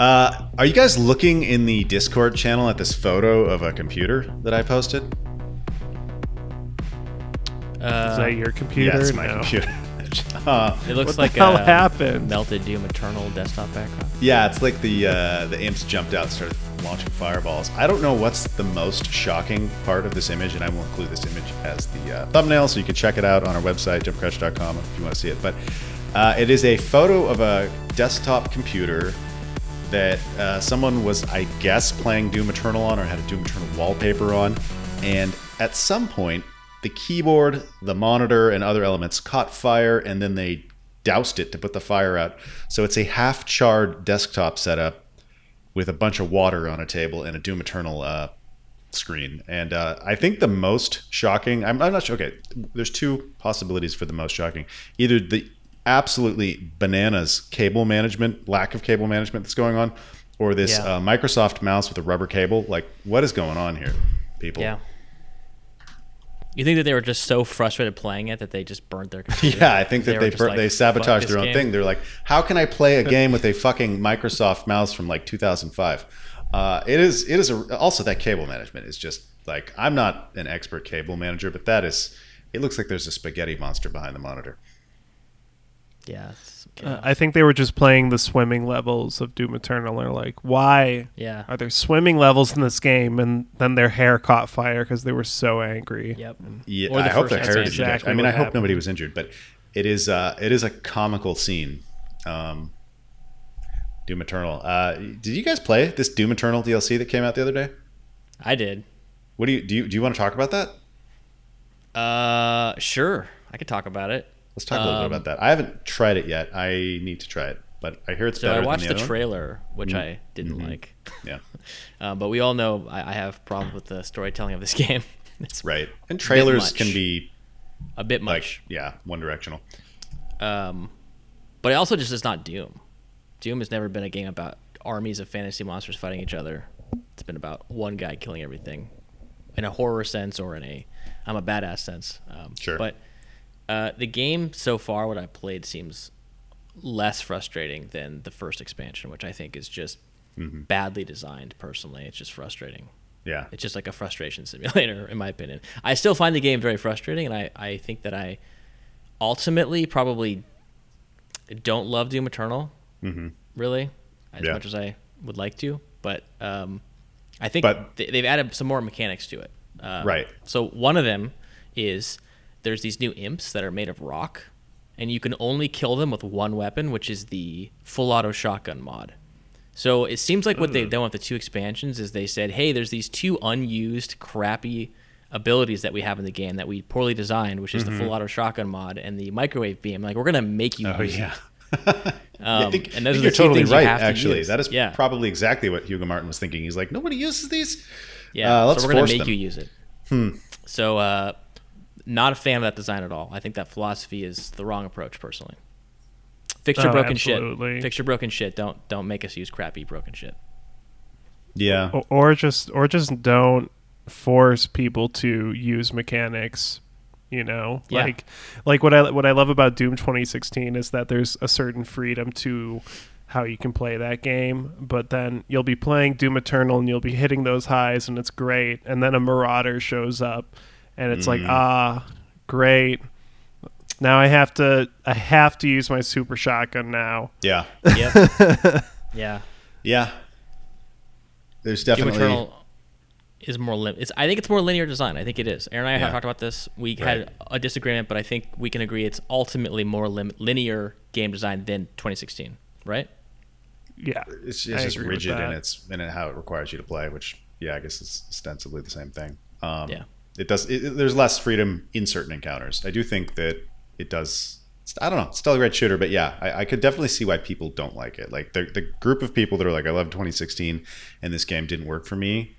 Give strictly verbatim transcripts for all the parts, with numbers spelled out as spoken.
Uh, are you guys looking in the Discord channel at this photo of a computer that I posted? Uh, Is that your computer? Yeah, it's my no. computer. uh, it looks like a happened? melted Doom Eternal desktop background. Yeah, it's like the uh, the imps jumped out and started launching fireballs. I don't know what's the most shocking part of this image, and I will include this image as the uh, thumbnail, so you can check it out on our website, jump crash dot com, if you want to see it. But uh, it is a photo of a desktop computer that uh, someone was, I guess, playing Doom Eternal on, or had a Doom Eternal wallpaper on, and at some point, the keyboard, the monitor, and other elements caught fire, and then they doused it to put the fire out. So it's a half-charred desktop setup with a bunch of water on a table and a Doom Eternal uh, screen. And uh, I think the most shocking... I'm, I'm not sure. Okay, there's two possibilities for the most shocking. Either the absolutely bananas cable management, lack of cable management that's going on, or this yeah. uh, Microsoft mouse with a rubber cable. Like, what is going on here, people? Yeah. You think that they were just so frustrated playing it that they just burnt their computer? Yeah, I think that they they, bur- like, they sabotaged their own game. thing. They're like, how can I play a game with a fucking Microsoft mouse from like two thousand five? Uh, it is it is a, also that cable management is just like, I'm not an expert cable manager, but that is, it looks like there's a spaghetti monster behind the monitor. Yeah. It's, yeah. Uh, I think they were just playing the swimming levels of Doom Eternal. They're like, why yeah. are there swimming levels in this game? And then their hair caught fire because they were so angry. Yep. Yeah, I hope their hair is exactly I mean, I happened. hope nobody was injured, but it is uh, it is a comical scene. Um, Doom Eternal. Uh, did you guys play this Doom Eternal D L C that came out the other day? I did. What do you do? You, do you want to talk about that? Uh, sure. I could talk about it. Let's talk a little um, bit about that. I haven't tried it yet. I need to try it, but I hear it's so better than the other one. So I watched the trailer, which mm-hmm. I didn't mm-hmm. like. Yeah. uh, but we all know I, I have problems with the storytelling of this game. It's right. And trailers can be... A bit much. Like, yeah, one-directional. Um, but it also just is not Doom. Doom has never been a game about armies of fantasy monsters fighting each other. It's been about one guy killing everything in a horror sense or in a I'm a badass sense. Um, sure. But... Uh, the game so far, what I played, seems less frustrating than the first expansion, which I think is just mm-hmm. badly designed, personally. It's just frustrating. Yeah. It's just like a frustration simulator, in my opinion. I still find the game very frustrating, and I, I think that I ultimately probably don't love Doom Eternal, mm-hmm. really, as yeah. much as I would like to. But um, I think but, th- they've added some more mechanics to it. Um, right. So one of them is... There's these new imps that are made of rock, and you can only kill them with one weapon, which is the full auto shotgun mod. So it seems like what they've done with the two expansions is they said, hey, there's these two unused crappy abilities that we have in the game that we poorly designed, which is mm-hmm. the full auto shotgun mod and the microwave beam. Like, we're going to make you oh, use yeah. it. Um, I think, and those I think are the you're two totally things right, you have actually. To use. That is yeah. probably exactly what Hugo Martin was thinking. He's like, nobody uses these? Yeah, uh, let's so we're going to make them. you use it. Hmm. So... uh Not a fan of that design at all. I think that philosophy is the wrong approach, personally. Fix your oh, broken absolutely. shit. Fix your broken shit. Don't don't make us use crappy broken shit. Yeah. Or, or just or just don't force people to use mechanics. You know, yeah. like like what I what I love about Doom twenty sixteen is that there's a certain freedom to how you can play that game, but then you'll be playing Doom Eternal and you'll be hitting those highs and it's great, and then a Marauder shows up. And it's mm. like, ah, great. Now I have to, I have to use my super shotgun now. Yeah. Yep. yeah. Yeah. There's definitely. Doom Eternal is more lim- it's, I think it's more linear design. I think it is. Aaron and I yeah. have talked about this. We right. had a disagreement, but I think we can agree it's ultimately more lim- linear game design than twenty sixteen, right? Yeah. It's, it's just rigid in its and how it requires you to play, which yeah, I guess it's ostensibly the same thing. Um, yeah. It does. It, there's less freedom in certain encounters. I do think that it does. I don't know. It's still a great shooter, but yeah, I, I could definitely see why people don't like it. Like the the group of people that are like, I love twenty sixteen, and this game didn't work for me.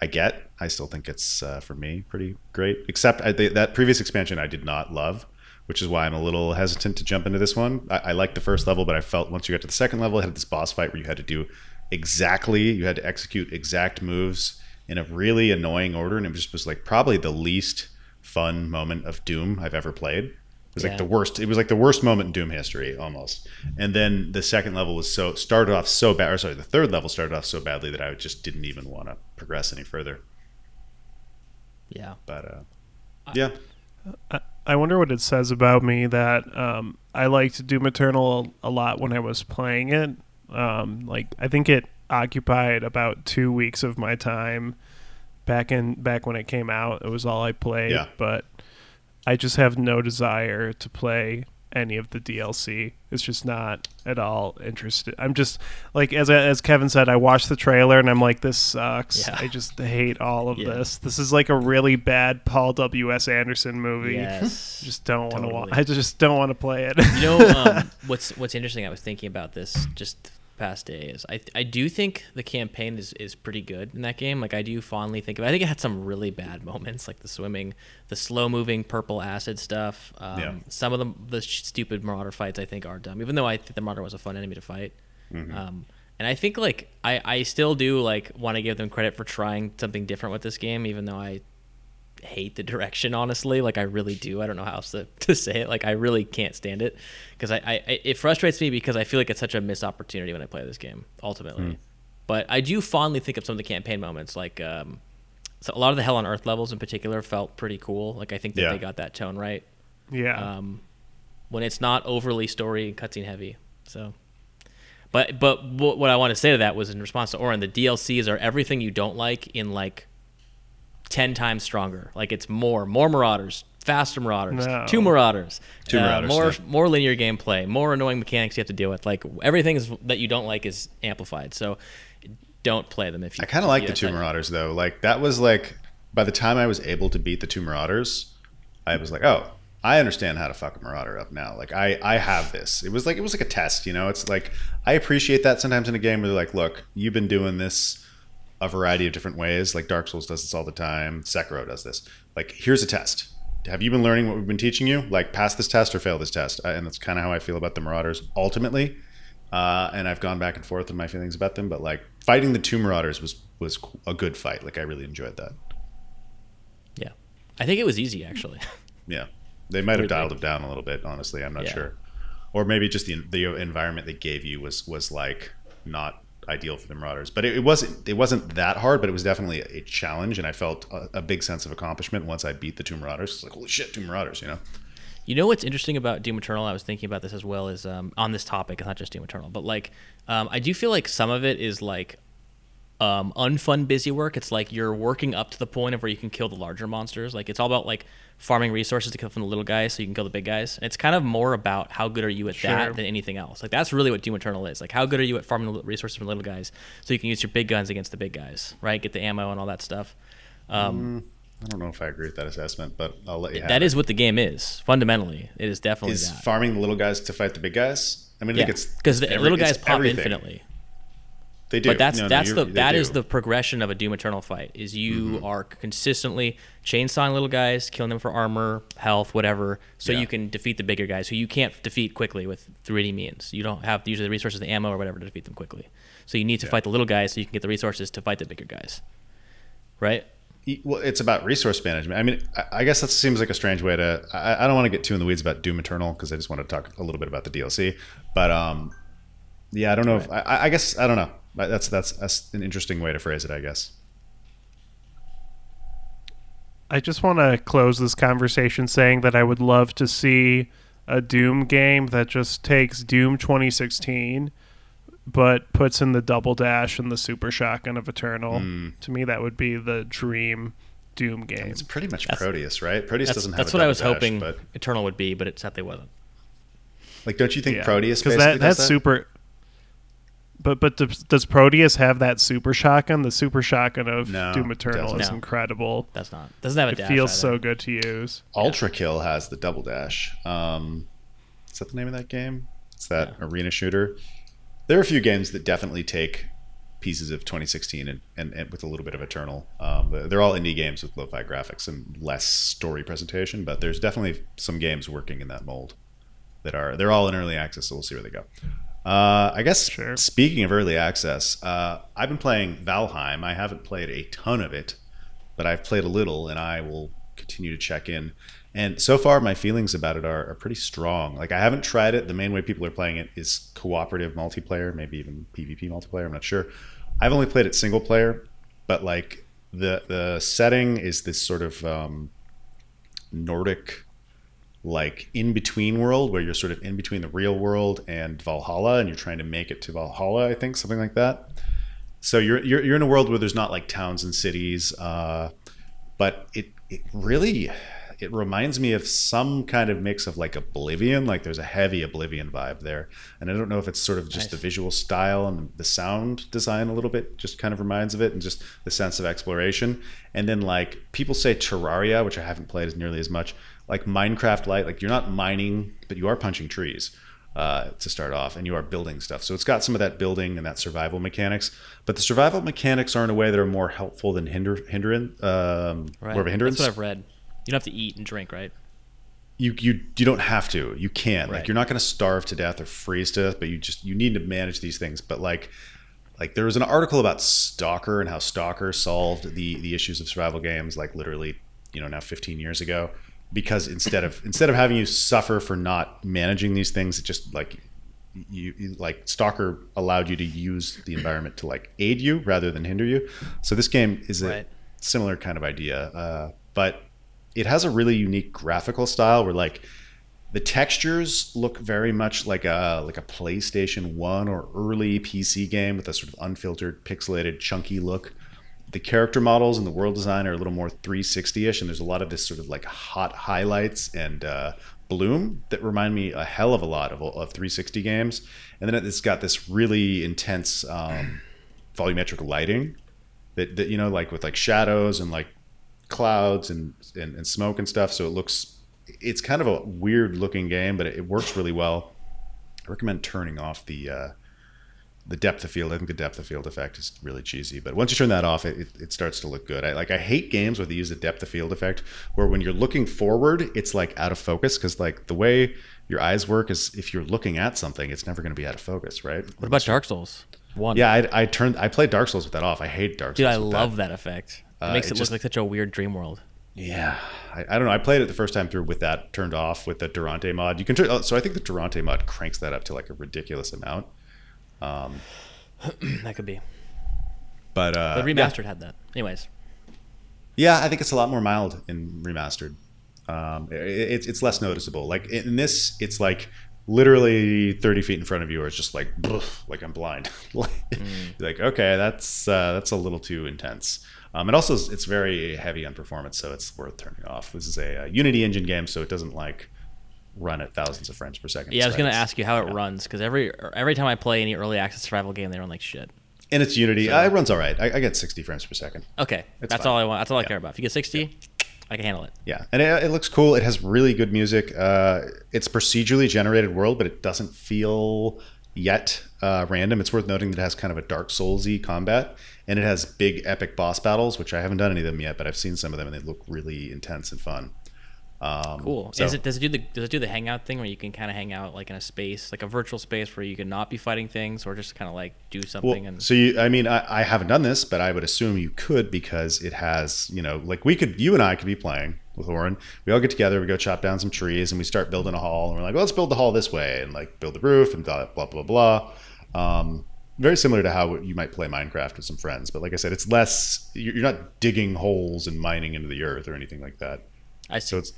I get. I still think it's uh, for me pretty great. Except I, they, that previous expansion I did not love, which is why I'm a little hesitant to jump into this one. I, I liked the first level, but I felt once you got to the second level, it had this boss fight where you had to do exactly, you had to execute exact moves in a really annoying order, and it just was like probably the least fun moment of Doom I've ever played. was yeah. like the worst. It was like the worst moment in Doom history almost. And then the second level was so started off so bad. Or sorry, the third level started off so badly that I just didn't even want to progress any further. Yeah. But uh, I, yeah. I, I wonder what it says about me that um, I liked Doom Eternal a, a lot when I was playing it. Um, like I think it occupied about two weeks of my time back in back when it came out. It was all I played, yeah. but I just have no desire to play any of the D L C. It's just not at all interested. I'm just like, as as Kevin said, I watched the trailer and I'm like, this sucks. Yeah. I just hate all of yeah. this. This is like a really bad Paul W S Anderson movie. Yes. just don't totally. want to. Wa- I just don't want to play it. You know, um, what's what's interesting? I was thinking about this just past day is I I do think the campaign is, is pretty good in that game. Like I do fondly think about. I think it had some really bad moments, like the swimming, the slow moving purple acid stuff. Um, yeah. Some of the the stupid Marauder fights I think are dumb, even though I think the Marauder was a fun enemy to fight. Mm-hmm. Um, and I think like I, I still do like want to give them credit for trying something different with this game, even though I hate the direction honestly. Like I really do. I don't know how else to, to say it. Like I really can't stand it because I, I it frustrates me because I feel like it's such a missed opportunity when I play this game ultimately. Mm. But I do fondly think of some of the campaign moments, like um so a lot of the Hell on Earth levels in particular felt pretty cool. Like I think that yeah. they got that tone right. Yeah. Um when it's not overly story and cutscene heavy. So but but what I want to say to that was in response to Oren, the D L Cs are everything you don't like in like ten times stronger. Like it's more, more Marauders, faster Marauders, no. two Marauders, two uh, marauders more, yeah. more linear gameplay, more annoying mechanics you have to deal with. Like everything is, that you don't like is amplified. So don't play them if you. I kind of like the two Marauders though. Like that was like by the time I was able to beat the two Marauders, I was like, oh, I understand how to fuck a Marauder up now. Like I, I have this. It was like it was like a test, you know. It's like I appreciate that sometimes in a game where they're like, look, you've been doing this a variety of different ways. Like Dark Souls does this all the time. Sekiro does this. Like, here's a test. Have you been learning what we've been teaching you? Like, pass this test or fail this test. I, and that's kind of how I feel about the Marauders ultimately. Uh, and I've gone back and forth in my feelings about them. But like, fighting the two Marauders was was a good fight. Like, I really enjoyed that. Yeah, I think it was easy actually. Yeah, they might have dialed it down a little bit. Honestly, I'm not yeah. sure. Or maybe just the the environment they gave you was was like not ideal for the Marauders, but it, it wasn't it wasn't that hard, but it was definitely a challenge, and I felt a, a big sense of accomplishment once I beat the two Marauders. It's like, holy shit, two Marauders, you know? You know what's interesting about Doom Eternal, I was thinking about this as well, is um, on this topic, not just Doom Eternal, but like, um, I do feel like some of it is like um, unfun busy work. It's like you're working up to the point of where you can kill the larger monsters. Like it's all about like farming resources to kill from the little guys so you can kill the big guys. And it's kind of more about how good are you at sure. that than anything else. Like that's really what Doom Eternal is. Like how good are you at farming the resources from the little guys so you can use your big guns against the big guys, right? Get the ammo and all that stuff. Um, mm, I don't know if I agree with that assessment, but I'll let you have that it. That is what the game is. Fundamentally, it is definitely is that. farming the little guys to fight the big guys? I mean, yeah, I think it's because the every, little guys pop everything. infinitely. They do. But that's no, that's no, the that do. is the progression of a Doom Eternal fight. Is you mm-hmm. are consistently chainsawing little guys, killing them for armor, health, whatever, so yeah. you can defeat the bigger guys who you can't defeat quickly with through any means. You don't have usually the resources, the ammo, or whatever to defeat them quickly. So you need to yeah. fight the little guys so you can get the resources to fight the bigger guys, right? Well, it's about resource management. I mean, I guess that seems like a strange way to. I, I don't want to get too in the weeds about Doom Eternal because I just want to talk a little bit about the D L C. But um, yeah, I don't know. Right. If, I, I guess I don't know. That's that's that's an interesting way to phrase it, I guess. I just want to close this conversation saying that I would love to see a Doom game that just takes Doom twenty sixteen, but puts in the double dash and the super shotgun of Eternal. Mm. To me, that would be the dream Doom game. I mean, it's pretty much that's, Proteus, right? Proteus doesn't have. That's a what I was dash, hoping but... Eternal would be, but it's not. They wasn't. Like, don't you think yeah. Proteus? Because that, that's that? super. But but does Proteus have that super shotgun? The super shotgun of no, Doom Eternal is no. incredible. That's not. Doesn't have a dash. It feels either. so good to use. Ultra yeah. Kill has the double dash. Um, is that the name of that game? It's that yeah. arena shooter. There are a few games that definitely take pieces of twenty sixteen and, and, and with a little bit of Eternal. Um, they're all indie games with lo-fi graphics and less story presentation, but there's definitely some games working in that mold that are. They're all in early access, so we'll see where they go. Uh, I guess sure. speaking of early access, uh, I've been playing Valheim. I haven't played a ton of it, but I've played a little, and I will continue to check in. And so far, my feelings about it are, are pretty strong. Like, I haven't tried it. The main way people are playing it is cooperative multiplayer, maybe even PvP multiplayer. I'm not sure. I've only played it single player, but like the the setting is this sort of um, Nordic, like in between world where you're sort of in between the real world and Valhalla, and you're trying to make it to Valhalla, I think, something like that. So you're you're, you're in a world where there's not like towns and cities, uh, but it it really. It reminds me of some kind of mix of like Oblivion. Like there's a heavy Oblivion vibe there. And I don't know if it's sort of just nice. The visual style and the sound design a little bit just kind of reminds of it, and just the sense of exploration. And then like people say Terraria, which I haven't played as nearly as much, like Minecraft light, like you're not mining, but you are punching trees uh, to start off, and you are building stuff. So it's got some of that building and that survival mechanics, but the survival mechanics are in a way that are more helpful than hinder, hindrance, um, right. more of a hindrance. That's what I've read. You don't have to eat and drink, right? You you you don't have to. You can. Right. Like you're not going to starve to death or freeze to death, but you just you need to manage these things. But like like there was an article about Stalker and how Stalker solved the the issues of survival games, like literally, you know, now fifteen years ago, because instead of instead of having you suffer for not managing these things, it just like you, you like Stalker allowed you to use the environment to like aid you rather than hinder you. So this game is a right. similar kind of idea, uh, but. It has a really unique graphical style where like the textures look very much like a like a PlayStation one or early P C game with a sort of unfiltered, pixelated, chunky look. The character models and the world design are a little more three sixty-ish, and there's a lot of this sort of like hot highlights and uh, bloom that remind me a hell of a lot of, of three sixty games. And then it's got this really intense um, volumetric lighting that, that, you know, like with like shadows and like clouds and, and and smoke and stuff, so it looks it's kind of a weird looking game, but it, it works really well. I recommend turning off the uh the depth of field. I think the depth of field effect is really cheesy, but once you turn that off, it, it, it starts to look good. I like I hate games where they use the depth of field effect, where when you're looking forward, it's like out of focus, because like the way your eyes work is if you're looking at something, it's never going to be out of focus, right? What about Dark Souls one? Yeah, I, I turned I played Dark Souls with that off. I hate Dark Souls. Dude, I love that, that effect. It makes uh, it, it look just, like such a weird dream world. Yeah. I, I don't know. I played it the first time through with that turned off with the Durante mod. You can turn, So I think the Durante mod cranks that up to like a ridiculous amount. Um, that could be. But uh, the remastered yeah. had that. Anyways. Yeah, I think it's a lot more mild in remastered. Um, it, it, it's less noticeable. Like in this, it's like literally thirty feet in front of you, or it's just like, like I'm blind. like, mm. like, okay, that's uh, that's a little too intense. Um, it also is, it's very heavy on performance, so it's worth turning off. This is a, a Unity engine game, so it doesn't like run at thousands of frames per second. Yeah, I was going to ask you how it yeah. runs, because every every time I play any early access survival game, they run like shit. And it's Unity. So, uh, it runs all right. I, I get sixty frames per second. Okay, it's that's fine. all I want. That's all I yeah. care about. If you get sixty, yeah. I can handle it. Yeah, and it, it looks cool. It has really good music. Uh, it's procedurally generated world, but it doesn't feel yet uh, random. It's worth noting that it has kind of a Dark Souls-y combat. And it has big epic boss battles, which I haven't done any of them yet, but I've seen some of them, and they look really intense and fun. Um, cool. So. Is it, does it do the does it do the hangout thing where you can kind of hang out like in a space, like a virtual space where you can not be fighting things, or just kind of like do something? Well, and so you, I mean, I, I haven't done this, but I would assume you could, because it has, you know, like we could, you and I could be playing with Oren. We all get together, we go chop down some trees, and we start building a hall, and we're like, well, let's build the hall this way, and like build the roof and blah blah blah blah. Um, Very similar to how you might play Minecraft with some friends. But like I said, it's less, you're not digging holes and mining into the earth or anything like that. I see. So it's,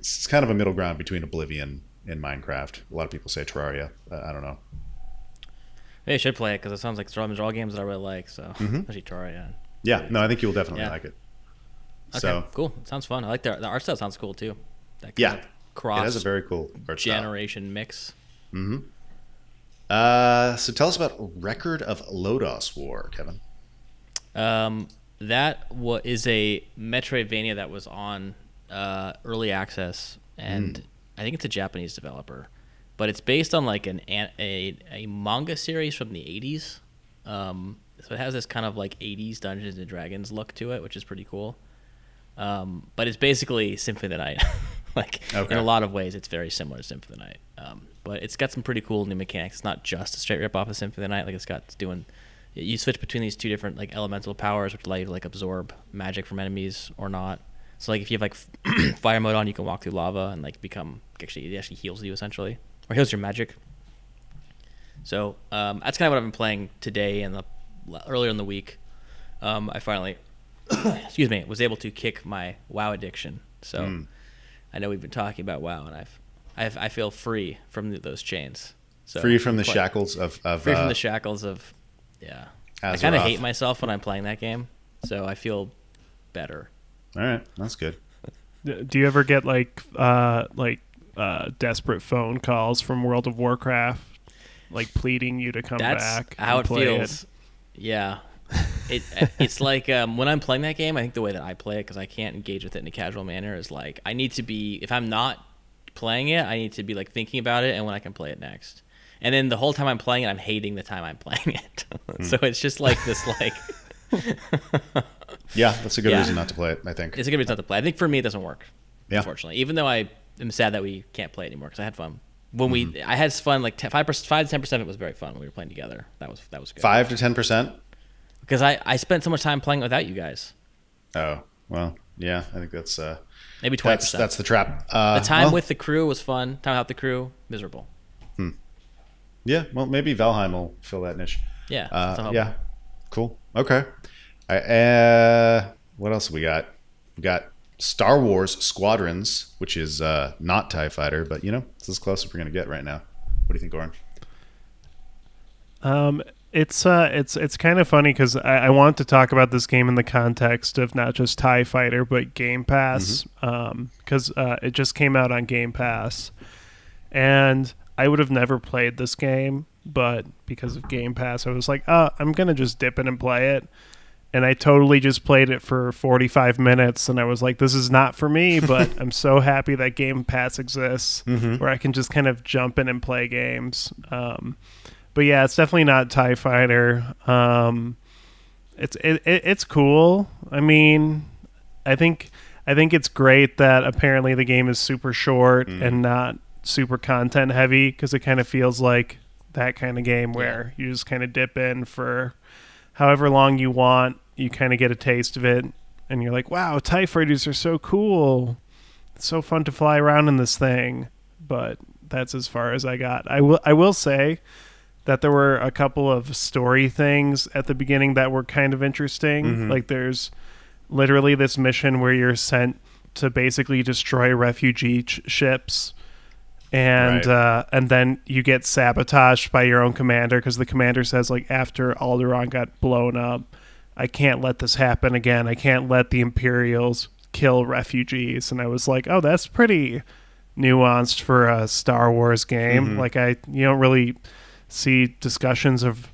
it's kind of a middle ground between Oblivion and Minecraft. A lot of people say Terraria. Uh, I don't know. Maybe I should play it, because it sounds like they're all games that I really like. So mm-hmm. especially Terraria. Yeah, no, I think you'll definitely yeah. like it. Okay, so. Cool. It sounds fun. I like the, the art style sounds cool too. That kind yeah. of cross it has a very cool art style. Generation mix. Mm-hmm. Uh, so tell us about Record of Lodos War, Kevin. Um, that wa- is a Metroidvania that was on uh, early access, and mm. I think it's a Japanese developer, but it's based on like an a, a manga series from the eighties. Um, so it has this kind of like eighties Dungeons and Dragons look to it, which is pretty cool. Um, but it's basically Symphony of the Night. Like okay. in a lot of ways, it's very similar to Symphony of the Night. Um, But it's got some pretty cool new mechanics. It's not just a straight rip off of Symphony of the Night. Like it's got it's doing, you switch between these two different like elemental powers, which allow you to like absorb magic from enemies or not. So like if you have like fire mode on, you can walk through lava and like become actually it actually heals you essentially, or heals your magic. So um, that's kind of what I've been playing today and the earlier in the week. Um, I finally, excuse me, was able to kick my WoW addiction. So mm. I know we've been talking about WoW, and I've, I've I feel free from the, those chains. So free from the quite, shackles of, of free uh, from the shackles of yeah. Azeroth. I kind of hate myself when I'm playing that game, so I feel better. All right, that's good. Do you ever get like uh, like uh, desperate phone calls from World of Warcraft, like pleading you to come that's back? That's how and it play feels. It? Yeah, it it's like um, when I'm playing that game. I think the way that I play it, because I can't engage with it in a casual manner, is like I need to be. If I'm not playing it, I need to be like thinking about it and when I can play it next. And then the whole time I'm playing it, I'm hating the time I'm playing it. Mm. So it's just like this, like. Yeah, that's a good yeah. reason not to play it, I think. It's a good reason not to play. I think for me, it doesn't work, yeah. unfortunately. Even though I am sad that we can't play it anymore because I had fun. When mm-hmm. we, I had fun, like five to ten percent of it was very fun when we were playing together. That was that was good. five to ten percent? Because I, I spent so much time playing without you guys. Oh, well, yeah, I think that's... Uh, Maybe twenty percent. That's, that's the trap. Uh, the time well, with the crew was fun. Time without the crew, miserable. Hmm. Yeah, well, maybe Valheim will fill that niche. Yeah. Uh, yeah. Cool. Okay. I, uh, what else have we got? We got Star Wars Squadrons, which is uh, not TIE Fighter, but, you know, it's as close as we're going to get right now. What do you think, Oren? Um, it's uh, it's it's kind of funny because I, I want to talk about this game in the context of not just TIE Fighter, but Game Pass, because mm-hmm. um, uh, it just came out on Game Pass. And... I would have never played this game, but because of Game Pass, I was like, oh, I'm going to just dip in and play it. And I totally just played it for forty-five minutes, and I was like, this is not for me, but I'm so happy that Game Pass exists, mm-hmm. where I can just kind of jump in and play games. Um, but yeah, it's definitely not TIE Fighter. Um, it's it, it, it's cool. I mean, I think, I think it's great that apparently the game is super short mm. and not... super content heavy, because it kind of feels like that kind of game where yeah. you just kind of dip in for however long you want, you kind of get a taste of it, and you're like, wow, TIE Fighters are so cool, it's so fun to fly around in this thing. But that's as far as I got. I will I will say that there were a couple of story things at the beginning that were kind of interesting. Mm-hmm. Like there's literally this mission where you're sent to basically destroy refugee ch- ships and right. uh and then you get sabotaged by your own commander, because the commander says, like, after Alderaan got blown up, I can't let this happen again. I can't let the Imperials kill refugees. And I was like, oh, that's pretty nuanced for a Star Wars game. Mm-hmm. Like, I you don't really see discussions of,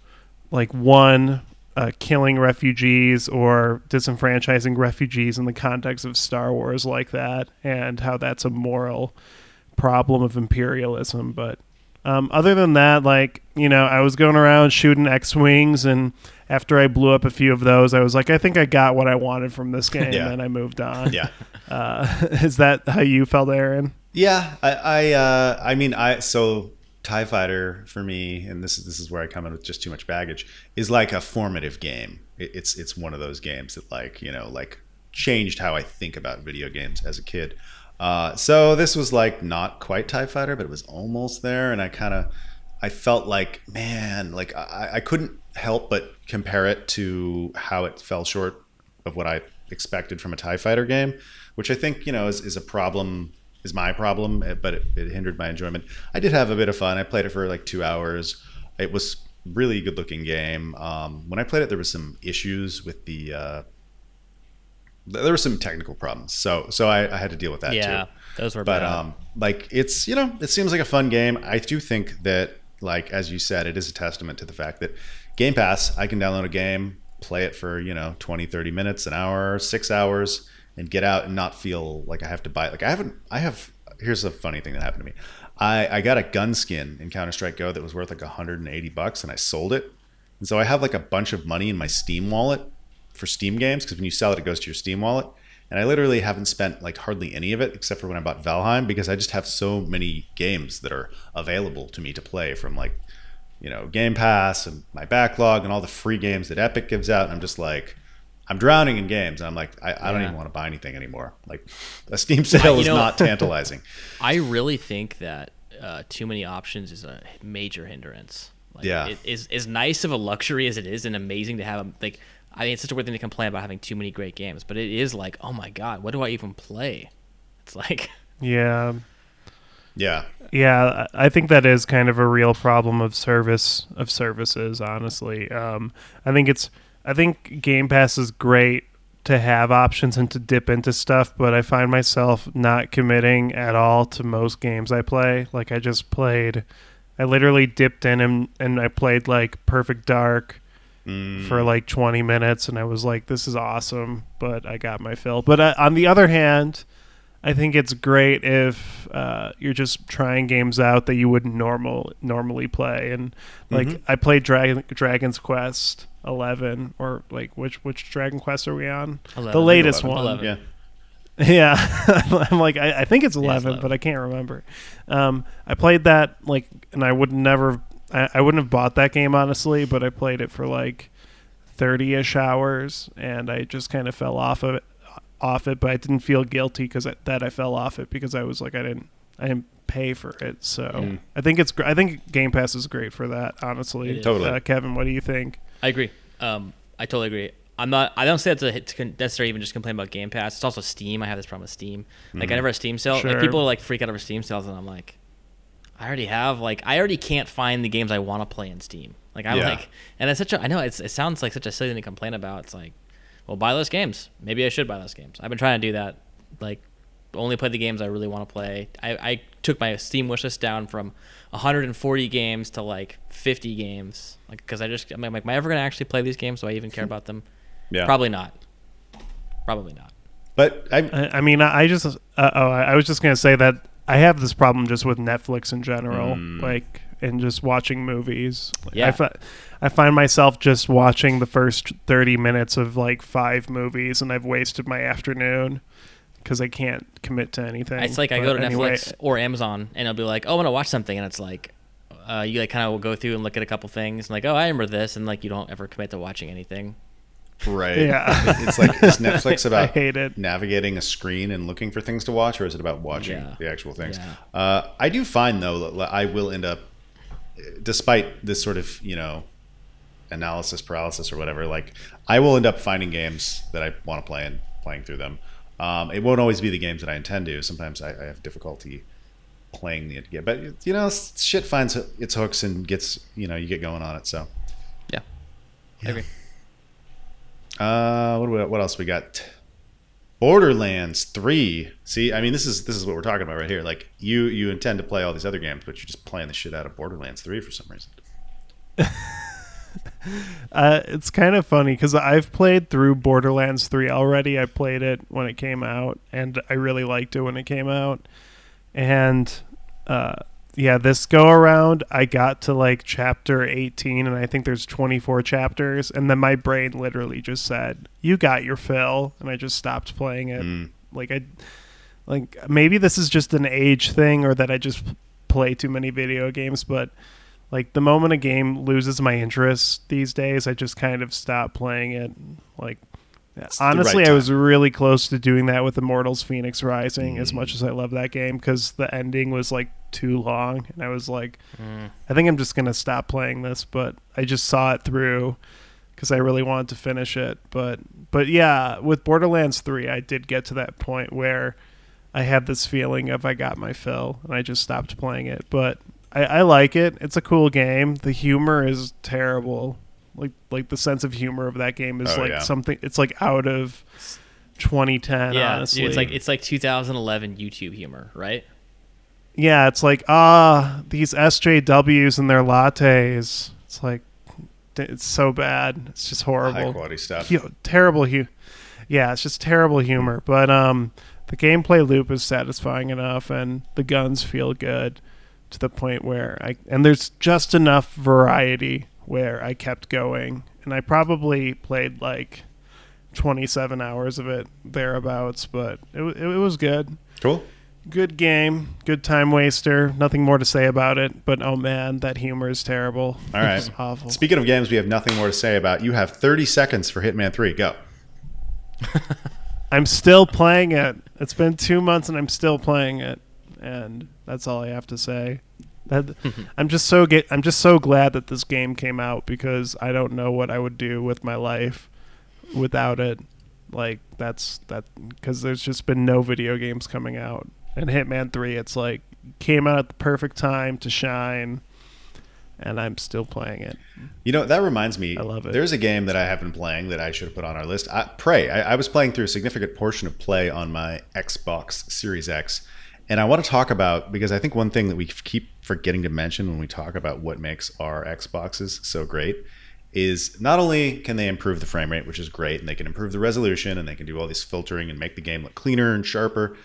like, one uh killing refugees or disenfranchising refugees in the context of Star Wars like that, and how that's a moral problem of imperialism. But um other than that, like, you know, I was going around shooting X-Wings, and after I blew up a few of those, I was like, I think I got what I wanted from this game. Yeah. And I moved on. Yeah. Uh is that how you felt, Aaron? Yeah. I, I uh I mean I so TIE Fighter for me, and this is this is where I come in with just too much baggage, is like a formative game. It, it's it's one of those games that, like, you know, like, changed how I think about video games as a kid. Uh, so this was, like, not quite TIE Fighter, but it was almost there. And I kind of, I felt like, man, like I, I couldn't help but compare it to how it fell short of what I expected from a TIE Fighter game, which I think, you know, is, is a problem, is my problem, but it, it hindered my enjoyment. I did have a bit of fun. I played it for like two hours. It was really good looking game. Um, when I played it, there was some issues with the, uh, there were some technical problems, so so I, I had to deal with that yeah, too. Yeah, those were but, bad. But um, like, it's, you know, it seems like a fun game. I do think that, like, as you said, it is a testament to the fact that Game Pass, I can download a game, play it for, you know, twenty, thirty minutes, an hour, six hours, and get out and not feel like I have to buy it. Like, I haven't, I have, here's a funny thing that happened to me. I, I got a gun skin in Counter-Strike Go that was worth like one hundred eighty bucks, and I sold it. And so I have like a bunch of money in my Steam wallet for Steam games, because when you sell it, it goes to your Steam wallet. And I literally haven't spent like hardly any of it, except for when I bought Valheim, because I just have so many games that are available to me to play from, like, you know, Game Pass and my backlog and all the free games that Epic gives out. And I'm just like, I'm drowning in games. And I'm like, I, I yeah. don't even want to buy anything anymore. Like, a Steam sale I, is know, not tantalizing. I really think that uh, too many options is a major hindrance. Like, yeah. It is, as nice of a luxury as it is and amazing to have, like, I mean, it's such a weird thing to complain about having too many great games, but it is like, oh my God, what do I even play? It's like... Yeah. Yeah. Yeah, I think that is kind of a real problem of service of services, honestly. Um, I think it's I think Game Pass is great to have options and to dip into stuff, but I find myself not committing at all to most games I play. Like, I just played I literally dipped in and, and I played like Perfect Dark mm. for like twenty minutes, and I was like, this is awesome, but I got my fill. But I, on the other hand, I think it's great if uh, you're just trying games out that you wouldn't normal normally play, and like mm-hmm. I played Dragon Dragon's Quest eleven, or like which which Dragon Quest are we on? eleven. The latest eleven. One. eleven. Yeah, yeah. I'm like I, I think it's eleven, yeah, it's eleven, but I can't remember. Um, I played that like, and I would never, I, I wouldn't have bought that game honestly, but I played it for like thirty-ish hours, and I just kind of fell off of it. off it but I didn't feel guilty because that I fell off it, because I was like, I didn't I didn't pay for it, so mm. I think it's I think Game Pass is great for that, honestly. Totally. Uh, Kevin, what do you think? I agree. um I totally agree. I'm not I don't say that's a to necessarily even just complain about Game Pass. It's also Steam. I have this problem with Steam. Like, mm. I never have Steam sale. Sure. Like, people are like freak out over Steam sales, and I'm like, I already have like I already can't find the games I want to play in Steam. Like, I'm yeah. like, and it's such a I know it's, it sounds like such a silly thing to complain about. It's like, well, buy less games. Maybe I should buy less games. I've been trying to do that. Like, only play the games I really want to play. I, I took my Steam wishlist down from one hundred forty games to like fifty games. Like, because I just, I'm like, am I ever going to actually play these games? Do I even care about them? Yeah. Probably not. Probably not. But I, I, I mean, I just, uh, oh, I was just going to say that I have this problem just with Netflix in general. Mm. Like, and just watching movies. Yeah. I, fi- I find myself just watching the first thirty minutes of like five movies, and I've wasted my afternoon because I can't commit to anything. It's like, but I go to anyway. Netflix or Amazon, and I'll be like, oh, I want to watch something. And it's like, uh, you like kind of will go through and look at a couple things, and like, oh, I remember this. And like, you don't ever commit to watching anything. Right. Yeah. It's like, is Netflix about I hate it. Navigating a screen and looking for things to watch, or is it about watching yeah. the actual things? Yeah. Uh, I do find, though, that I will end up, despite this sort of, you know, analysis paralysis or whatever, like, I will end up finding games that I want to play and playing through them. Um, it won't always be the games that I intend to. Sometimes I, I have difficulty playing the game, but, you know, shit finds its hooks and gets, you know, you get going on it. So, yeah, yeah. I agree. Uh, what do we, what else we got? Borderlands three. See, I mean, this is this is what we're talking about right here. Like, you you intend to play all these other games, but you're just playing the shit out of Borderlands three for some reason. uh, it's kind of funny because I've played through Borderlands three already. I played it when it came out, and I really liked it when it came out. And uh, yeah, this go around, I got to like chapter eighteen, and I think there's twenty-four chapters, and then my brain literally just said, you got your fill, and I just stopped playing it. Mm. Like, I, like, maybe this is just an age thing, or that I just play too many video games, but like, the moment a game loses my interest these days, I just kind of stop playing it. Like, it's honestly, right I was really close to doing that with Immortals Fenyx Rising, mm. as much as I love that game, because the ending was like too long, and I was like, mm. I think I'm just going to stop playing this, but I just saw it through because I really wanted to finish it. But but yeah, with Borderlands three, I did get to that point where I had this feeling of I got my fill, and I just stopped playing it. But I, I like it. It's a cool game. The humor is terrible. Like, like the sense of humor of that game is oh, like yeah. something. It's like out of twenty ten. Yeah, honestly, dude, it's like it's like two thousand eleven YouTube humor, right? Yeah, it's like ah, these S J Ws and their lattes. It's like, it's so bad. It's just horrible. High quality stuff. You know, terrible humor. Yeah, it's just terrible humor. But um, the gameplay loop is satisfying enough, and the guns feel good to the point where I and there's just enough variety where I kept going, and I probably played like twenty-seven hours of it thereabouts, but it, it, it was good. Cool. Good game. Good time waster. Nothing more to say about it, but oh man, that humor is terrible. All right. It's awful. Speaking of games we have nothing more to say about, you have thirty seconds for Hitman three. Go. I'm still playing it. It's been two months and I'm still playing it, and that's all I have to say. That I'm just so get, I'm just so glad that this game came out, because I don't know what I would do with my life without it. Like that's that because there's just been no video games coming out, and Hitman three, it's like came out at the perfect time to shine, and I'm still playing it. You know, that reminds me, I love it. There's a game that I have been playing that I should have put on our list. I, Prey. I, I was playing through a significant portion of Prey on my Xbox Series X, and I want to talk about, because I think one thing that we keep forgetting to mention when we talk about what makes our Xboxes so great is not only can they improve the frame rate, which is great, and they can improve the resolution, and they can do all this filtering and make the game look cleaner and sharper,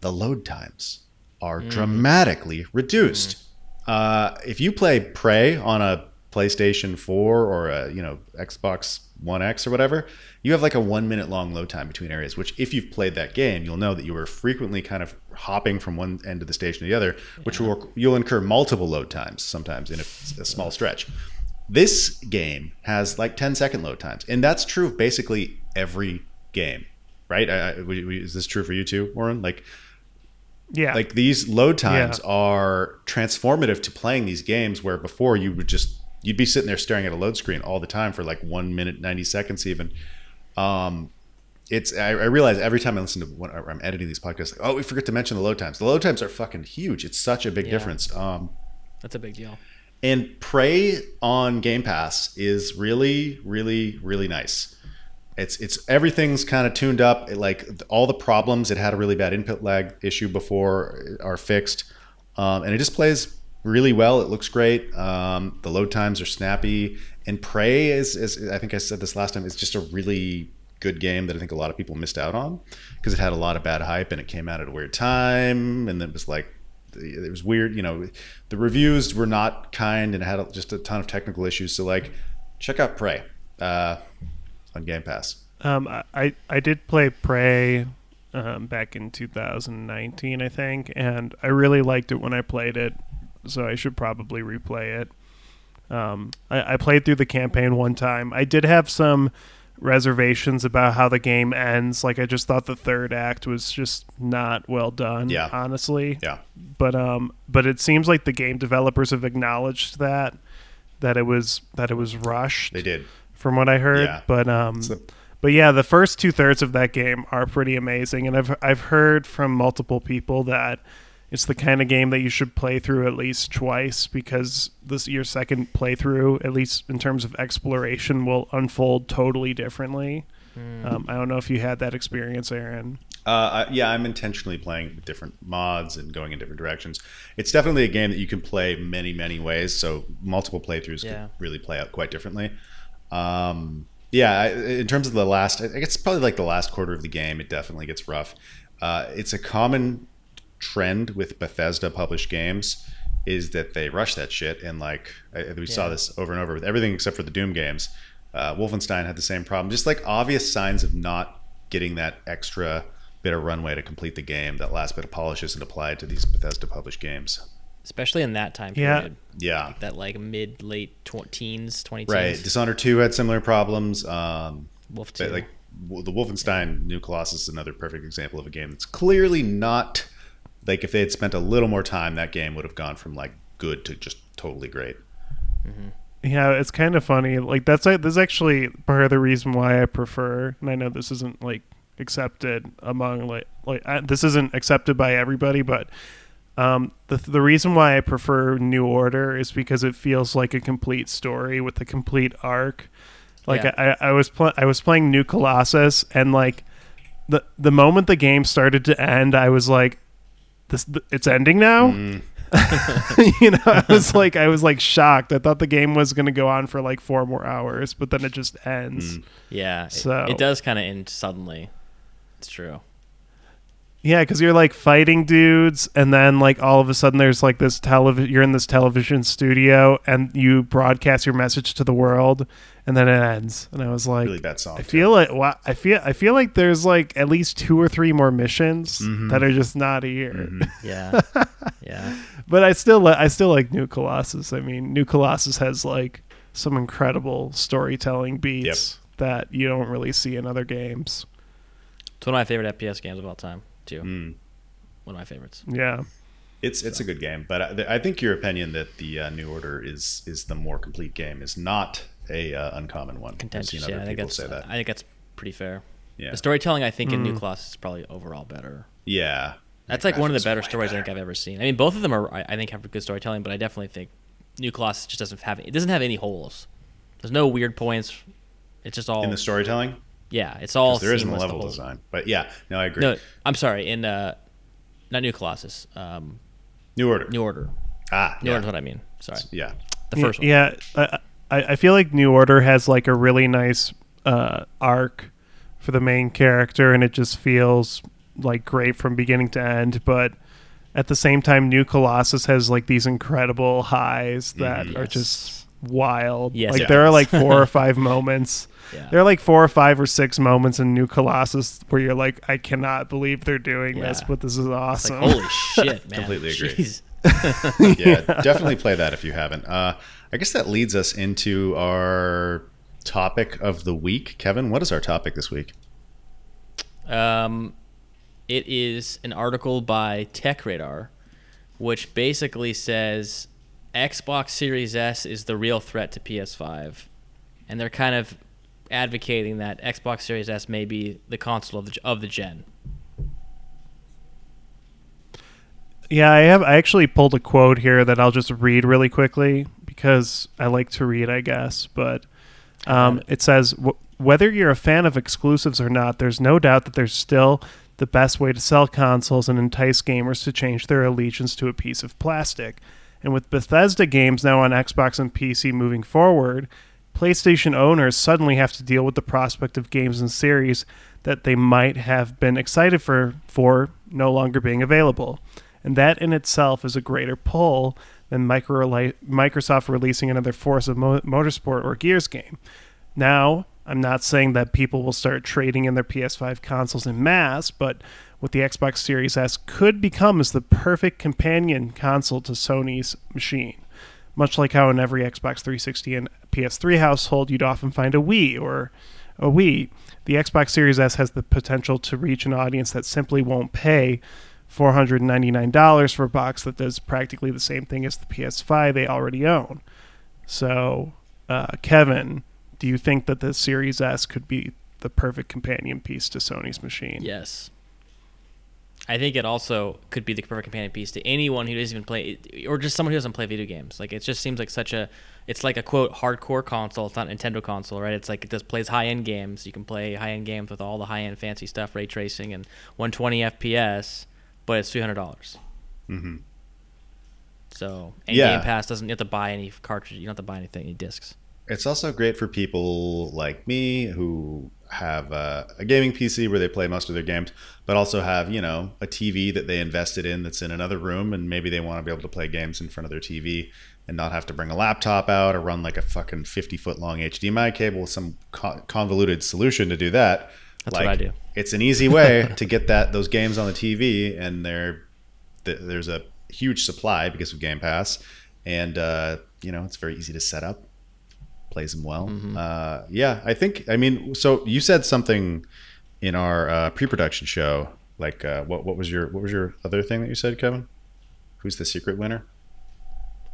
the load times are mm. dramatically reduced. Mm. Uh, if you play Prey on a PlayStation four or a, you know, Xbox One X or whatever, you have like a one minute long load time between areas, which if you've played that game, you'll know that you were frequently kind of hopping from one end of the station to the other, which yeah. will, you'll incur multiple load times sometimes in a, a small stretch. This game has like ten second load times, and that's true of basically every game, right? I, I, we, we, is this true for you too, Warren? Like, yeah, like these load times yeah. are transformative to playing these games, where before you would just, you'd be sitting there staring at a load screen all the time for like one minute, ninety seconds even. Um, it's I, I realize every time I listen to when I'm editing these podcasts, like, oh, we forget to mention the load times. The load times are fucking huge. It's such a big yeah. difference. Um, that's a big deal. And Prey on Game Pass is really, really, really nice. It's it's everything's kind of tuned up. It, like all the problems, it had a really bad input lag issue before, are fixed, um, and it just plays really well. It looks great. Um, the load times are snappy, and Prey is, is I think I said this last time, it's just a really good game that I think a lot of people missed out on because it had a lot of bad hype and it came out at a weird time, and it was like. It was weird, you know, the reviews were not kind and had just a ton of technical issues. So like, check out Prey uh, on Game Pass. Um, I, I did play Prey um, back in two thousand nineteen, I think, and I really liked it when I played it. So I should probably replay it. Um, I, I played through the campaign one time. I did have some reservations about how the game ends. Like I just thought the third act was just not well done, yeah. honestly. Yeah. But um but it seems like the game developers have acknowledged that that it was that it was rushed. They did. From what I heard. Yeah. But um so- but yeah, the first two thirds of that game are pretty amazing, and I've I've heard from multiple people that it's the kind of game that you should play through at least twice, because this your second playthrough, at least in terms of exploration, will unfold totally differently. Mm. Um, I don't know if you had that experience, Aaron. Uh, I, yeah, I'm intentionally playing with different mods and going in different directions. It's definitely a game that you can play many, many ways, so multiple playthroughs yeah. can really play out quite differently. Um, yeah, I, in terms of the last, I guess it's probably like the last quarter of the game, it definitely gets rough. Uh, it's a common trend with Bethesda published games is that they rush that shit, and like I, we yeah. saw this over and over with everything except for the Doom games. uh Wolfenstein had the same problem, just like obvious signs of not getting that extra bit of runway to complete the game, that last bit of polish isn't applied to these Bethesda published games, especially in that time period. Yeah, yeah. Like that like mid late tw- teens twenty teens. Right. Dishonored two had similar problems. um Wolf two. Like the Wolfenstein yeah. New Colossus is another perfect example of a game that's clearly not. Like if they had spent a little more time, that game would have gone from like good to just totally great. Mm-hmm. Yeah, it's kind of funny. Like that's like, this is actually part of the reason why I prefer, and I know this isn't like accepted among like like I, this isn't accepted by everybody, but um, the the reason why I prefer New Order is because it feels like a complete story with a complete arc. Like yeah. I I was pl- I was playing New Colossus, and like the the moment the game started to end, I was like. This, it's ending now? Mm. You know, I was like, I was like shocked. I thought the game was going to go on for like four more hours, but then it just ends. Mm. Yeah. So it, it does kind of end suddenly. It's true. Yeah, because you're like fighting dudes, and then like all of a sudden there's like this television. You're in this television studio, and you broadcast your message to the world, and then it ends. And I was like, really bad song, I too. feel like wow, I feel I feel like there's like at least two or three more missions mm-hmm. that are just not here. Mm-hmm. Yeah, yeah. But I still li- I still like New Colossus. I mean, New Colossus has like some incredible storytelling beats yep. that you don't really see in other games. It's one of my favorite F P S games of all time, too. Mm. One of my favorites. Yeah. It's so. It's a good game, but I, I think your opinion that the uh, New Order is is the more complete game is not a uh, uncommon one. Contentious, yeah. I think that's, say that. I think that's pretty fair. Yeah. The storytelling, I think, mm. in New Colossus is probably overall better. Yeah. That's like one of the better stories better. I think I've ever seen. I mean, both of them are, I think, have good storytelling, but I definitely think New Colossus just doesn't have it doesn't have any holes. There's no weird points. It's just all in the storytelling. Yeah, it's all there isn't a level the design, but yeah, no, I agree. No, I'm sorry, in uh, not New Colossus, um, New Order. New Order. Ah, New yeah. Order is what I mean. Sorry. Yeah, the first one. Yeah, I I feel like New Order has like a really nice uh, arc for the main character, and it just feels like great from beginning to end, but at the same time New Colossus has like these incredible highs that mm, yes. are just wild. Yes, like yeah. there are like four or five moments. Yeah. There are like four or five or six moments in New Colossus where you're like, I cannot believe they're doing yeah. this, but this is awesome. Like, holy shit, man. Completely agree. yeah, yeah, definitely play that if you haven't. Uh, I guess that leads us into our topic of the week. Kevin, what is our topic this week? Um It is an article by Tech Radar, which basically says Xbox Series S is the real threat to P S five. And they're kind of advocating that Xbox Series S may be the console of the, of the gen. Yeah, I have. I actually pulled a quote here that I'll just read really quickly because I like to read, I guess. But um, it says, whether you're a fan of exclusives or not, there's no doubt that there's still the best way to sell consoles and entice gamers to change their allegiance to a piece of plastic. And with Bethesda games now on Xbox and P C moving forward, PlayStation owners suddenly have to deal with the prospect of games and series that they might have been excited for, for no longer being available. And that in itself is a greater pull than Microsoft releasing another Forza Motorsport or Gears game. Now, I'm not saying that people will start trading in their P S five consoles en masse, but what the Xbox Series S could become is the perfect companion console to Sony's machine. Much like how in every Xbox three sixty and P S three household, you'd often find a Wii or a Wii, the Xbox Series S has the potential to reach an audience that simply won't pay four hundred ninety-nine dollars for a box that does practically the same thing as the P S five they already own. So, uh, Kevin, do you think that the Series S could be the perfect companion piece to Sony's machine? Yes. I think it also could be the perfect companion piece to anyone who doesn't even play, or just someone who doesn't play video games. Like, it just seems like such a, it's like a, quote, hardcore console. It's not a Nintendo console, right? It's like it just plays high-end games. You can play high-end games with all the high-end fancy stuff, ray tracing, and one twenty F P S, but it's three hundred dollars. Mm-hmm. So, and yeah. Game Pass doesn't, you have to buy any cartridge. You don't have to buy anything, any discs. It's also great for people like me who have uh, a gaming P C where they play most of their games, but also have, you know, a T V that they invested in that's in another room, and maybe they want to be able to play games in front of their T V and not have to bring a laptop out or run like a fucking fifty-foot-long H D M I cable with some co- convoluted solution to do that. That's like, what I do. It's an easy way to get that those games on the T V, and there th- there's a huge supply because of Game Pass, and, uh, you know, it's very easy to set up. Plays them well. Mm-hmm. Uh, yeah, I think, I mean, so you said something in our uh, pre-production show, like uh, what, what was your what was your other thing that you said, Kevin? Who's the secret winner?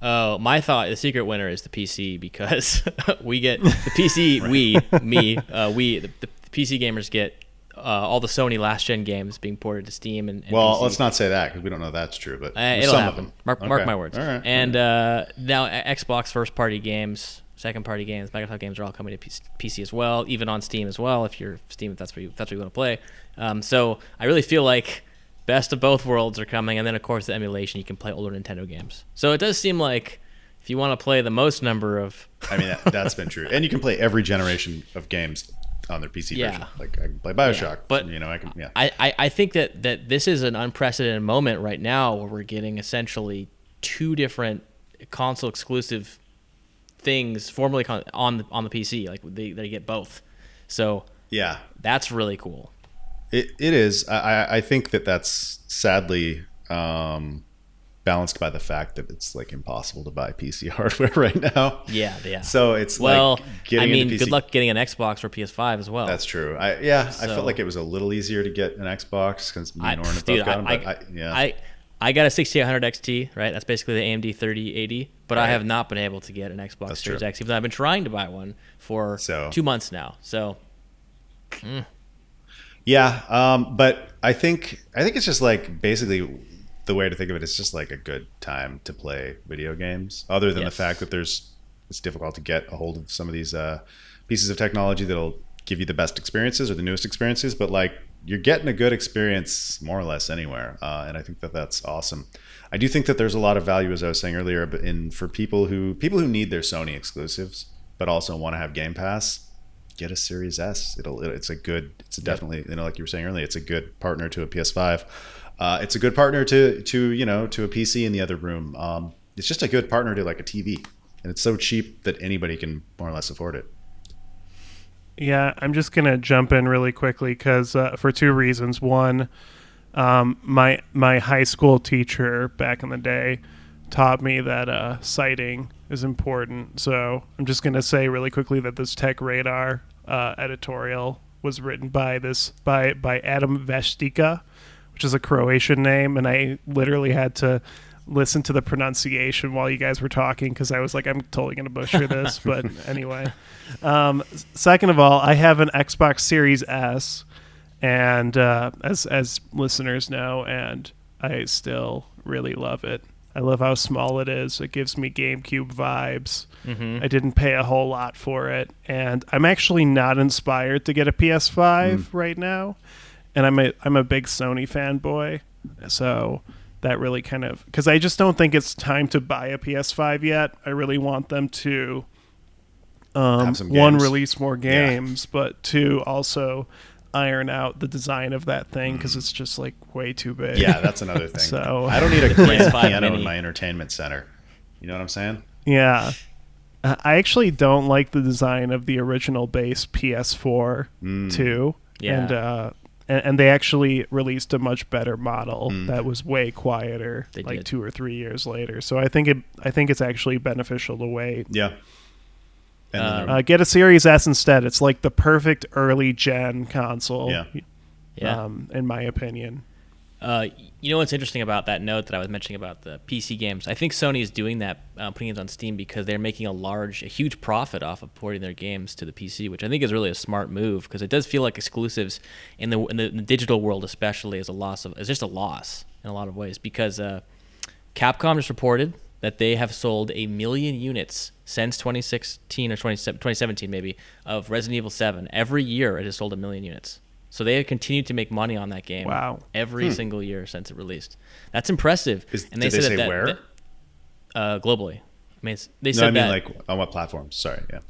Oh, my thought, the secret winner is the P C because we get the P C, right. we, me, uh, we, the, the P C gamers get uh, all the Sony last-gen games being ported to Steam. and, and Well, P C. Let's not say that because we don't know that's true, but uh, it'll some happen. Of them. Mark, okay. mark my words. All right. And uh, now Xbox first-party games, second-party games, Microsoft games are all coming to P C as well, even on Steam as well. If you're Steam, if that's what you, if that's what you want to play. Um, so I really feel like best of both worlds are coming, and then of course the emulation, you can play older Nintendo games. So it does seem like if you want to play the most number of, I mean that, that's been true, and you can play every generation of games on their P C yeah. version. Like I can play BioShock, yeah. but you know I can. Yeah, I, I I think that that this is an unprecedented moment right now where we're getting essentially two different console exclusive things formerly con- on the on the P C, like they, they get both, so yeah, that's really cool. It it is. I I think that that's sadly um, balanced by the fact that it's like impossible to buy P C hardware right now. Yeah, yeah. So it's well, like getting I mean, P C... good luck getting an Xbox or P S five as well. That's true. I yeah, so, I felt like it was a little easier to get an Xbox because me and Orrin both got them. I, but I, yeah. I, I got a sixty-eight hundred X T, right? That's basically the A M D thirty eighty, but right. I have not been able to get an Xbox That's Series true. X, even though I've been trying to buy one for so. two months now. So, mm. yeah, um, but I think I think it's just like basically the way to think of it is just like a good time to play video games, other than yes. the fact that there's it's difficult to get a hold of some of these uh, pieces of technology that'll give you the best experiences or the newest experiences, but like, you're getting a good experience more or less anywhere. Uh, and I think that that's awesome. I do think that there's a lot of value, as I was saying earlier, but in for people who people who need their Sony exclusives, but also want to have Game Pass, get a Series S. It'll, it's a good, it's a definitely, you know, like you were saying earlier, it's a good partner to a P S five. Uh, it's a good partner to, to, you know, to a P C in the other room. Um, it's just a good partner to like a T V, and it's so cheap that anybody can more or less afford it. Yeah, I'm just going to jump in really quickly because uh, for two reasons. One, um, my my high school teacher back in the day taught me that uh, citing is important. So I'm just going to say really quickly that this Tech Radar uh, editorial was written by this by, by Adam Vestica, which is a Croatian name, and I literally had to listen to the pronunciation while you guys were talking because I was like, I'm totally gonna butcher this. But anyway, um second of all, I have an Xbox Series S, and uh as as listeners know, and I still really love it. I love how small it is. It gives me GameCube vibes. Mm-hmm. I didn't pay a whole lot for it, and I'm actually not inspired to get a P S five mm. right now, and I'm a I'm a big Sony fanboy, so that really kind of, because I just don't think it's time to buy a P S five yet. I really want them to, um, one, release more games, yeah. but two, also iron out the design of that thing because it's just like way too big. Yeah, that's another thing. So I don't need a grand piano in my entertainment center. You know what I'm saying? Yeah. I actually don't like the design of the original base P S four mm. too. Yeah. And, uh, and they actually released a much better model mm. that was way quieter, they like did. two or three years later. So I think it, I think it's actually beneficial to wait. Yeah. And um, uh, get a Series S instead. It's like the perfect early gen console. Yeah. Yeah. Um, in my opinion. Uh, you know what's interesting about that note that I was mentioning about the P C games? I think Sony is doing that, uh, putting it on Steam, because they're making a large, a huge profit off of porting their games to the P C, which I think is really a smart move, because it does feel like exclusives in the, in the in the digital world, especially, is a loss of is just a loss in a lot of ways. Because uh, Capcom just reported that they have sold a million units since twenty sixteen or twenty seventeen maybe of Resident Evil seven. Every year it has sold a million units. So they have continued to make money on that game wow. every hmm. single year since it released. That's impressive. Is, and they did said they say that, where? That, uh, globally. I mean, it's, they said that. No, I mean, that, like, on what platform? Sorry, yeah.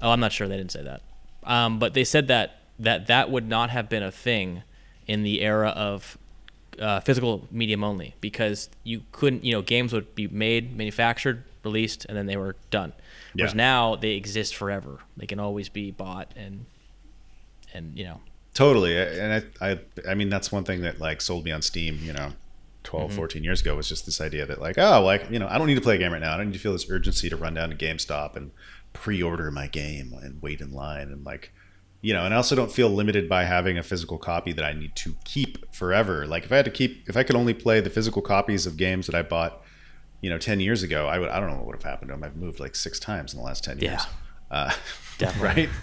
Oh, I'm not sure. They didn't say that. Um, but they said that, that that would not have been a thing in the era of uh, physical medium only, because you couldn't, you know, games would be made, manufactured, released, and then they were done. Whereas yeah. now they exist forever. They can always be bought and and, you know. Totally. And I, I I mean, that's one thing that like sold me on Steam, you know, twelve, mm-hmm. fourteen years ago, was just this idea that like, oh, like, you know, I don't need to play a game right now. I don't need to feel this urgency to run down to GameStop and pre-order my game and wait in line. And like, you know, and I also don't feel limited by having a physical copy that I need to keep forever. Like if I had to keep, if I could only play the physical copies of games that I bought, you know, ten years ago, I would, I don't know what would have happened to them. I've moved like six times in the last ten years. Yeah. Uh, Definitely. Right?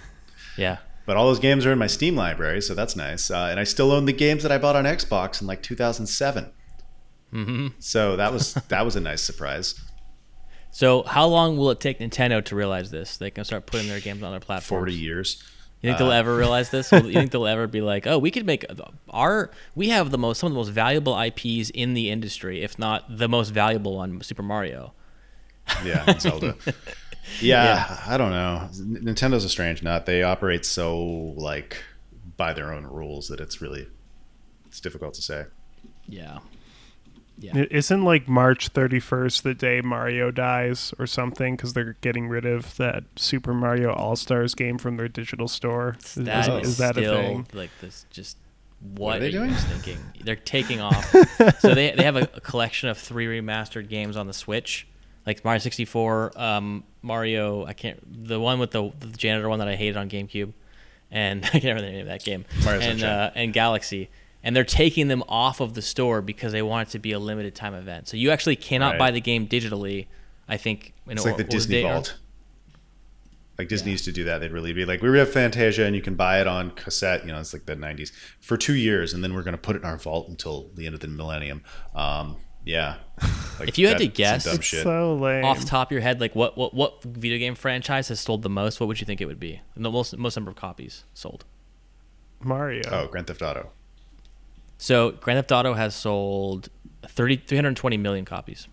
Yeah. But all those games are in my Steam library, so that's nice. Uh, and I still own the games that I bought on Xbox in like two thousand seven. Mm-hmm. So that was that was a nice surprise. So how long will it take Nintendo to realize this? They can start putting their games on their platforms. Forty years. You think uh, they'll ever realize this? You think they'll ever be like, oh, we could make our we have the most some of the most valuable I Ps in the industry, if not the most valuable one, Super Mario. Yeah, Zelda. Yeah, yeah, I don't know. Nintendo's a strange nut. They operate so like by their own rules that it's really it's difficult to say. Yeah, yeah. It isn't like March thirty-first the day Mario dies or something, because they're getting rid of that Super Mario All Stars game from their digital store. That is, is, is that still a thing? Like this, just What, what are they are doing? You thinking? They're taking off. So they they have a, a collection of three remastered games on the Switch, like Mario sixty-four, um, Mario. I can't the one with the, the janitor one that I hated on GameCube, and I can't remember the name of that game. Mario's and uh, and Galaxy, and they're taking them off of the store because they want it to be a limited time event. So you actually cannot right. buy the game digitally. I think in it's or, like the Disney day, Vault. Or, Like Disney yeah. used to do that. They'd really be like, we have Fantasia and you can buy it on cassette, you know, it's like the nineties for two years. And then we're going to put it in our vault until the end of the millennium. Um, yeah. Like if you had to guess dumb shit. So lame. Off the top of your head, like what, what, what video game franchise has sold the most? What would you think it would be? And the most, most number of copies sold. Mario. Oh, Grand Theft Auto. So Grand Theft Auto has sold three hundred twenty million copies.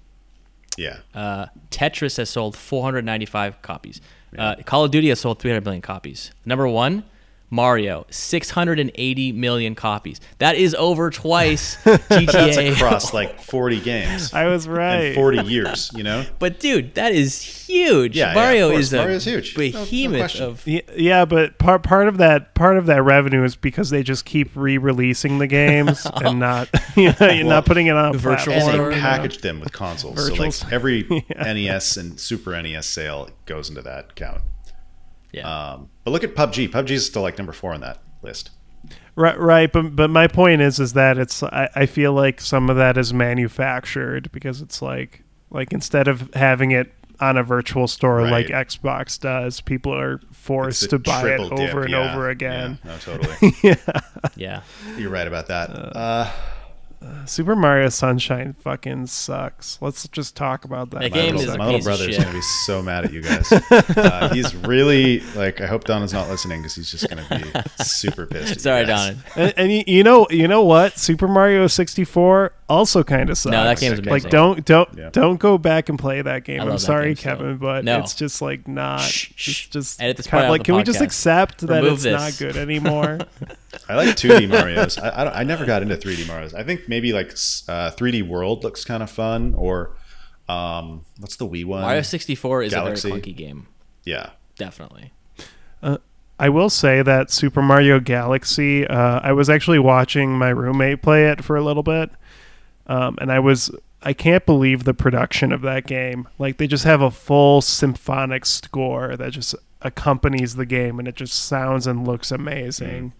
Yeah. Uh, Tetris has sold four hundred ninety-five copies. Uh, Call of Duty has sold three hundred million copies. Number one, Mario, six hundred eighty million copies. That is over twice G T A. That's across like forty games. I was right. In forty years, you know? But dude, that is huge. Yeah, Mario yeah, is Mario's a huge. behemoth no, no of... Yeah, but part, part, of that, part of that revenue is because they just keep re-releasing the games and not you know, well, not putting it on virtual. And they package you know? them with consoles. Virtuals. So like every yeah. N E S and Super N E S sale goes into that count. Yeah. Um, but look at P U B G. P U B G is still like number four on that list. Right, right. But but my point is is that it's I, I feel like some of that is manufactured because it's like like instead of having it on a virtual store right. like Xbox does, people are forced to buy it over dip. and yeah. over again. Yeah. No, totally. yeah. yeah. You're right about that. Uh, uh, uh, Super Mario Sunshine fucking sucks. Let's just talk about that. My little, my little brother's going to be so mad at you guys. Uh, he's really, like, I hope Donna's not listening because he's just going to be super pissed. Sorry, Donna. And, and you, you know you know what? Super Mario sixty-four also kind of sucks. No, that game's amazing. Like, don't, don't, yeah. don't go back and play that game. I'm sorry, game Kevin, still. but no. it's just, like, not. Shh, shh. It's just kind of like, can podcast. we just accept Remove that it's this. not good anymore? I like two D Marios. I, I, don't, I never got into three D Marios. I think maybe like uh, three D World looks kind of fun, or um, what's the Wii one? Mario sixty-four is Galaxy. a very clunky game. Yeah, definitely. Uh, I will say that Super Mario Galaxy. Uh, I was actually watching my roommate play it for a little bit, um, and I was. I can't believe the production of that game. Like they just have a full symphonic score that just accompanies the game, and it just sounds and looks amazing. Mm.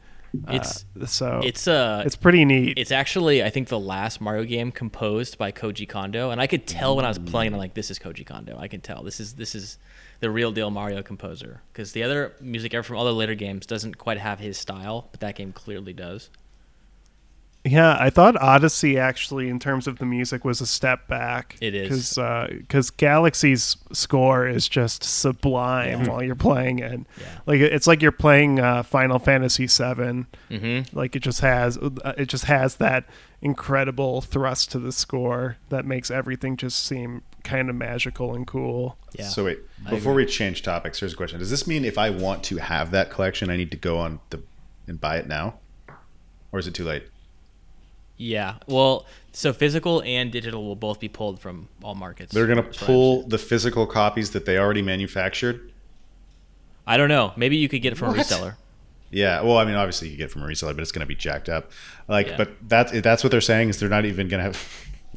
It's uh, so it's uh it's pretty neat. It's actually I think the last Mario game composed by Koji Kondo, and I could tell when I was playing. I'm like, this is Koji Kondo. I can tell this is this is the real deal Mario composer, because the other music ever from other later games doesn't quite have his style, but that game clearly does. Yeah, I thought Odyssey actually, in terms of the music, was a step back. It is because because uh, Galaxy's score is just sublime yeah. while you're playing it. Yeah. Like it's like you're playing uh, Final Fantasy seven. Mm-hmm. Like it just has it just has that incredible thrust to the score that makes everything just seem kind of magical and cool. Yeah. So wait, before we change topics, here's a question: does this mean if I want to have that collection, I need to go on the and buy it now, or is it too late? Yeah, well, so physical and digital will both be pulled from all markets. They're going to pull the physical copies that they already manufactured? I don't know. Maybe you could get it from what? a reseller. Yeah, well, I mean, obviously you could get it from a reseller, but it's going to be jacked up. Like, yeah. But that, that's what they're saying is they're not even going to have...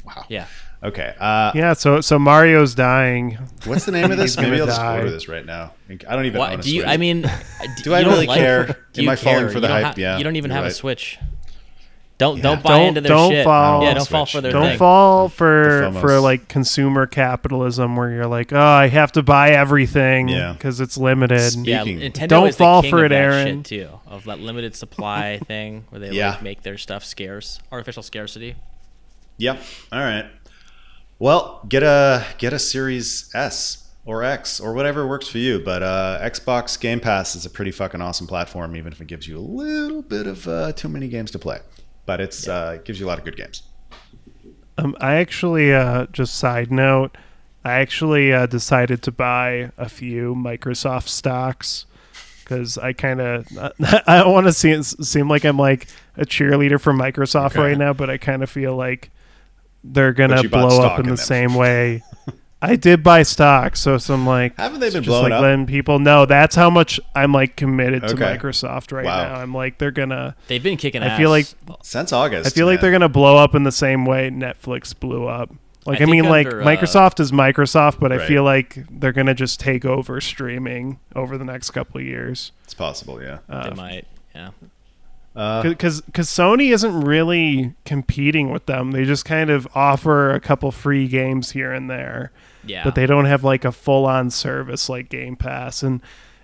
Wow. Yeah. Okay. Uh, yeah, so so Mario's dying. What's the name of this? Maybe I'll just die. order this right now. I don't even Why, own a do you, Switch. I mean... Do, do I really like, care? Am I falling for the hype? Ha- yeah. You don't even have right. a Switch. Don't yeah. don't buy don't, into their don't shit. Fall, yeah, don't switch. fall for their Don't thing. fall for for like consumer capitalism where you're like, oh, I have to buy everything because yeah. it's limited. Speaking. Yeah, Nintendo don't is fall the king for it, of Aaron. Shit too, of that limited supply thing where they yeah. like make their stuff scarce, artificial scarcity. Yep. All right. Well, get a get a Series S or X or whatever works for you. But uh, Xbox Game Pass is a pretty fucking awesome platform, even if it gives you a little bit of uh, too many games to play. But it's yeah. uh, it gives you a lot of good games. Um, I actually, uh, just side note, I actually uh, decided to buy a few Microsoft stocks because I kind of, I don't want to seem, seem like I'm like a cheerleader for Microsoft okay. right now, but I kind of feel like they're going to blow up in, in the them. same way. I did buy stock, so some like haven't they been just blowing like up? Letting people know that's how much I'm like committed okay. to Microsoft right wow. now. I'm like they're gonna they've been kicking ass. I feel like since August. I feel man. like they're gonna blow up in the same way Netflix blew up. Like I, I mean, under, like Microsoft uh, is Microsoft, but right. I feel like they're gonna just take over streaming over the next couple of years. It's possible, yeah. Uh, they might, yeah. Because uh, Sony isn't really competing with them. They just kind of offer a couple free games here and there. Yeah. But they don't have like a full-on service like Game Pass, and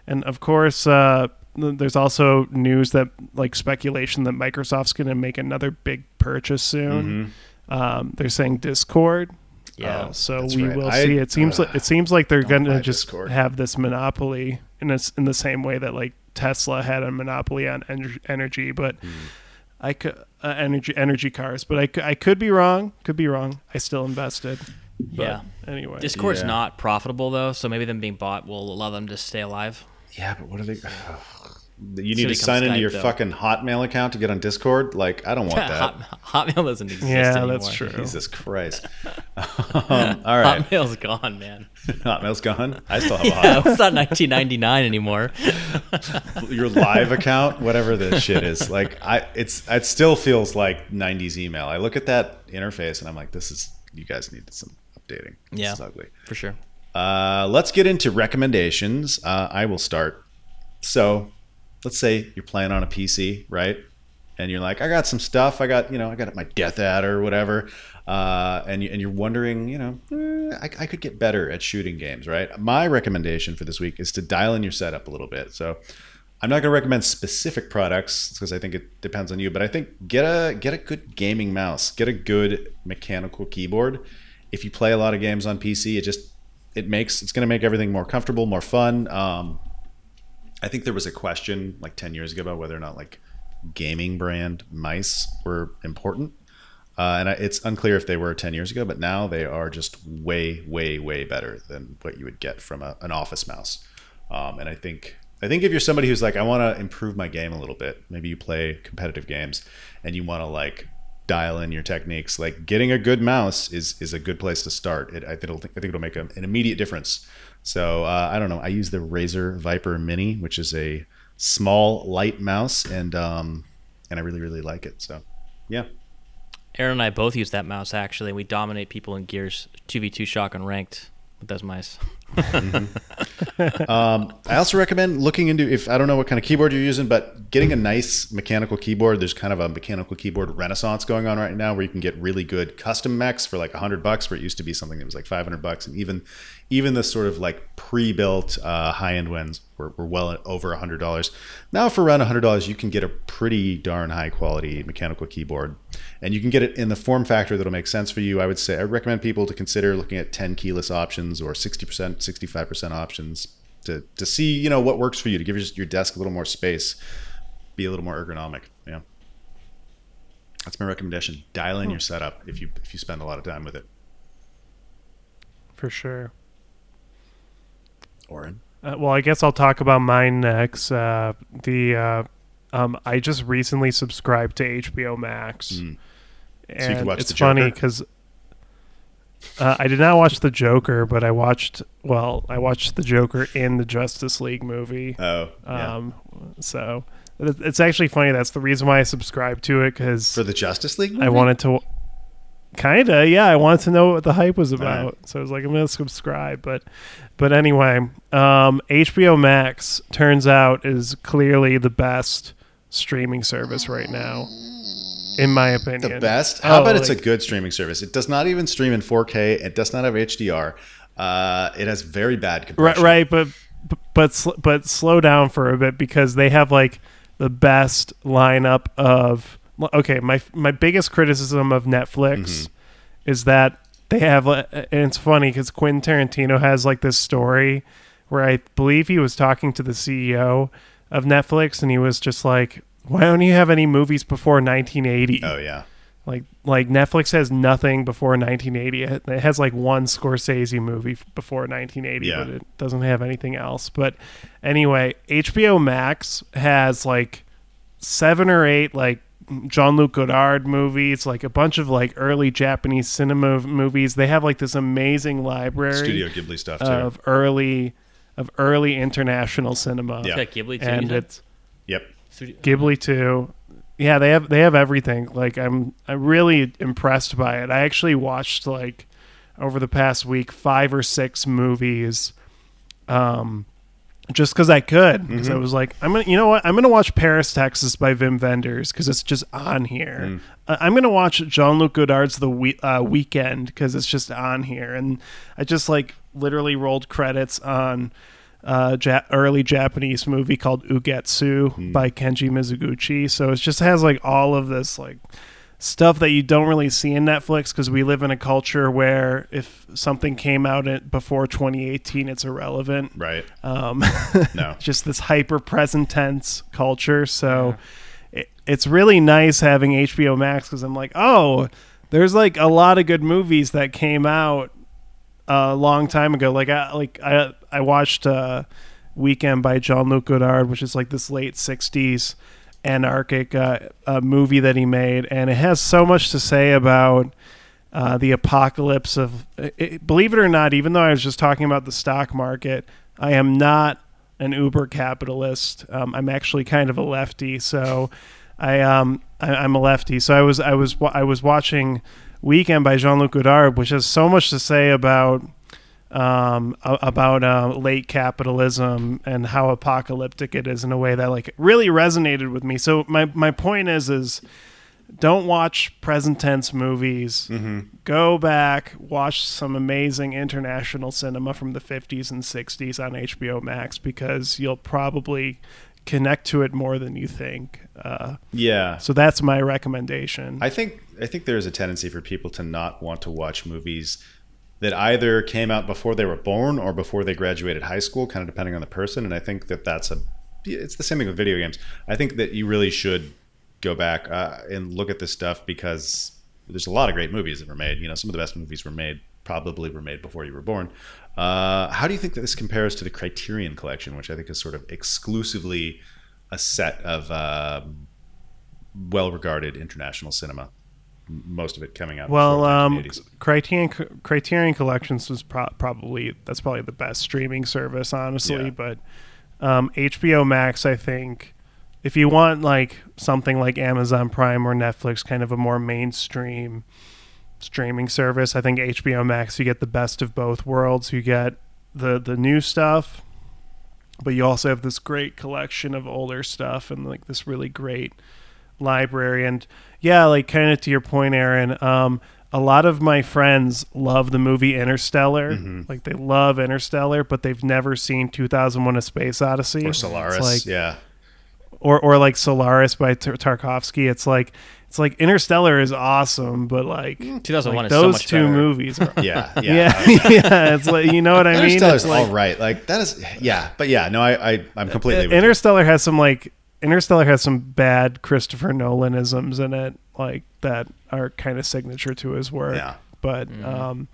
and of course, uh, there's also news that like speculation that Microsoft's gonna make another big purchase soon. Mm-hmm. Um, they're saying Discord, yeah. Uh, so we right. will I, see. It seems uh, like it seems like they're going to just Discord. have this monopoly in a, in the same way that like Tesla had a monopoly on en- energy, but mm. I could uh, energy energy cars. But I, I could be wrong. Could be wrong. I still invested. But yeah. Anyway, Discord's yeah. not profitable though, so maybe them being bought will allow them to stay alive. Yeah, but what are they? You need so to sign Skype, into your though. fucking Hotmail account to get on Discord. Like, I don't want that. Hot, Hotmail doesn't exist yeah, anymore. Yeah, that's true. Jesus Christ. um, all right. Hotmail's gone, man. Hotmail's gone? I still have yeah, a Hotmail. It's not nineteen ninety-nine anymore. Your live account, whatever this shit is. Like, I, it's, it still feels like nineties email. I look at that interface and I'm like, this is, you guys need some updating. This yeah, is ugly. For sure. Uh, let's get into recommendations. Uh, I will start. So... Let's say you're playing on a P C, right? And you're like, I got some stuff. I got, you know, I got my Death Ad or whatever. Uh, and, you, and you're wondering, you know, eh, I, I could get better at shooting games, right? My recommendation for this week is to dial in your setup a little bit. So I'm not going to recommend specific products because I think it depends on you. But I think get a get a good gaming mouse. Get a good mechanical keyboard. If you play a lot of games on P C, it just, it makes, it's going to make everything more comfortable, more fun. Um, I think there was a question like ten years ago about whether or not like gaming brand mice were important. Uh, and I, it's unclear if they were ten years ago, but now they are just way, way, way better than what you would get from a, an office mouse. Um, and I think I think if you're somebody who's like, I want to improve my game a little bit, maybe you play competitive games and you want to like dial in your techniques, like getting a good mouse is is a good place to start. It, I, think it'll, I think it'll make a, an immediate difference. So uh, I don't know. I use the Razer Viper Mini, which is a small, light mouse, and um, and I really, really like it. So, yeah. Aaron and I both use that mouse actually. We dominate people in Gears two v two shotgun ranked with those mice. mm-hmm. um, I also recommend looking into if I don't know what kind of keyboard you're using, but getting a nice mechanical keyboard. There's kind of a mechanical keyboard renaissance going on right now, where you can get really good custom mechs for like a hundred bucks, where it used to be something that was like five hundred bucks, and even even the sort of like pre-built uh, high-end ones were, were well over a hundred dollars. Now for around a hundred dollars, you can get a pretty darn high-quality mechanical keyboard, and you can get it in the form factor that'll make sense for you. I would say I recommend people to consider looking at ten keyless options or sixty percent. sixty-five percent options to to see, you know, what works for you, to give your, your desk a little more space, be a little more ergonomic. Yeah, that's my recommendation. Dial in hmm. your setup if you if you spend a lot of time with it. For sure. Oren? Uh, well, I guess I'll talk about mine next. Uh, the uh, um, I just recently subscribed to H B O Max, mm. and so you can watch it's the Joker. Funny because. Uh, I did not watch the Joker, but I watched well. I watched the Joker in the Justice League movie. Oh, yeah. Um, so it's actually funny. That's the reason why I subscribed to it, because for the Justice League movie? I wanted to, kinda, yeah. I wanted to know what the hype was about, right. So I was like, I'm gonna subscribe. But, but anyway, um, H B O Max turns out is clearly the best streaming service right now. In my opinion. The best? How oh, about like, it's a good streaming service? It does not even stream in four K. It does not have H D R. Uh, it has very bad compression. Right, right, but but sl- but slow down for a bit, because they have like the best lineup of... Okay, my my biggest criticism of Netflix mm-hmm. is that they have... And it's funny because Quentin Tarantino has like this story where I believe he was talking to the C E O of Netflix and he was just like... Why don't you have any movies before nineteen eighty? Oh, yeah. Like like Netflix has nothing before nineteen eighty. It has like one Scorsese movie before nineteen eighty, yeah. But it doesn't have anything else. But anyway, H B O Max has like seven or eight like Jean-Luc Godard movie. It's like a bunch of like early Japanese cinema movies. They have like this amazing library, Studio Ghibli stuff too. of early of early international cinema. Yeah, it's Ghibli too. And it's yep, Ghibli too. Yeah, they have they have everything. Like I'm I'm really impressed by it. I actually watched like over the past week five or six movies. Um, just because I could, because mm-hmm. I was like, I'm gonna, you know what, I'm gonna watch Paris, Texas by Wim Wenders because it's just on here. Mm. Uh, I'm gonna watch Jean-Luc Godard's The we- uh, Weekend because it's just on here, and I just like literally rolled credits on uh, ja- early Japanese movie called Ugetsu mm. by Kenji Mizoguchi. So it just has like all of this like stuff that you don't really see in Netflix because we live in a culture where if something came out at, before twenty eighteen, it's irrelevant. Right. Um, no. Just this hyper present tense culture. So yeah. it, it's really nice having H B O Max because I'm like, oh, there's like a lot of good movies that came out a long time ago. Like I like I I watched uh, Weekend by Jean-Luc Godard, which is like this late sixties anarchic uh, uh, movie that he made, and it has so much to say about uh, the apocalypse of it, believe it or not, even though I was just talking about the stock market, I am not an uber capitalist. um, I'm actually kind of a lefty, so I um I, I'm a lefty so I was I was I was watching Weekend by Jean-Luc Godard, which has so much to say about um about uh, late capitalism and how apocalyptic it is in a way that like really resonated with me. So my my point is is don't watch present tense movies. Mm-hmm. Go back, watch some amazing international cinema from the fifties and sixties on H B O Max because you'll probably connect to it more than you think. Uh, yeah. So that's my recommendation. I think I think there's a tendency for people to not want to watch movies that either came out before they were born or before they graduated high school, kind of depending on the person. And I think that that's a, it's the same thing with video games. I think that you really should go back uh, and look at this stuff because there's a lot of great movies that were made. You know, some of the best movies were made, probably were made before you were born. Uh, how do you think that this compares to the Criterion Collection, which I think is sort of exclusively a set of uh, well-regarded international cinema? Most of it coming out. Well, um, Criterion Criterion Collections was pro- probably that's probably the best streaming service, honestly. Yeah. But um, H B O Max, I think, if you want like something like Amazon Prime or Netflix, kind of a more mainstream streaming service, I think H B O Max you get the best of both worlds. You get the the new stuff, but you also have this great collection of older stuff and like this really great library. And yeah, like kind of to your point, Aaron, um a lot of my friends love the movie Interstellar. Mm-hmm. Like they love Interstellar, but they've never seen two thousand one A Space Odyssey or Solaris, like, yeah or or like Solaris by T- Tarkovsky. It's like it's like Interstellar is awesome, but like two thousand one like is those so much two better. Movies are yeah yeah yeah, yeah it's like, you know what I mean, Interstellar's like, all right, like that is yeah but yeah no I, I I'm completely uh, with Interstellar you. has some like Interstellar has some bad Christopher Nolanisms in it, like that are kind of signature to his work. Yeah. But, mm-hmm. um,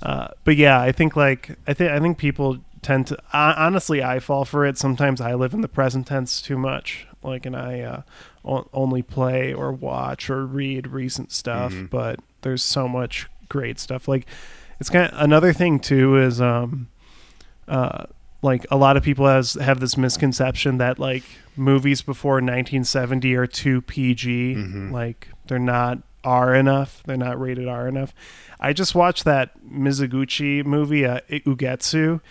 uh, but yeah, I think like I think I think people tend to uh, honestly, I fall for it. Sometimes I live in the present tense too much, like, and I uh, o- only play or watch or read recent stuff. Mm-hmm. But there's so much great stuff. Like, it's kind of another thing too is um, uh, like a lot of people has have this misconception that like movies before nineteen seventy are too P G. Mm-hmm. Like they're not R enough. They're not rated R enough. I just watched that Mizoguchi movie, uh, Ugetsu,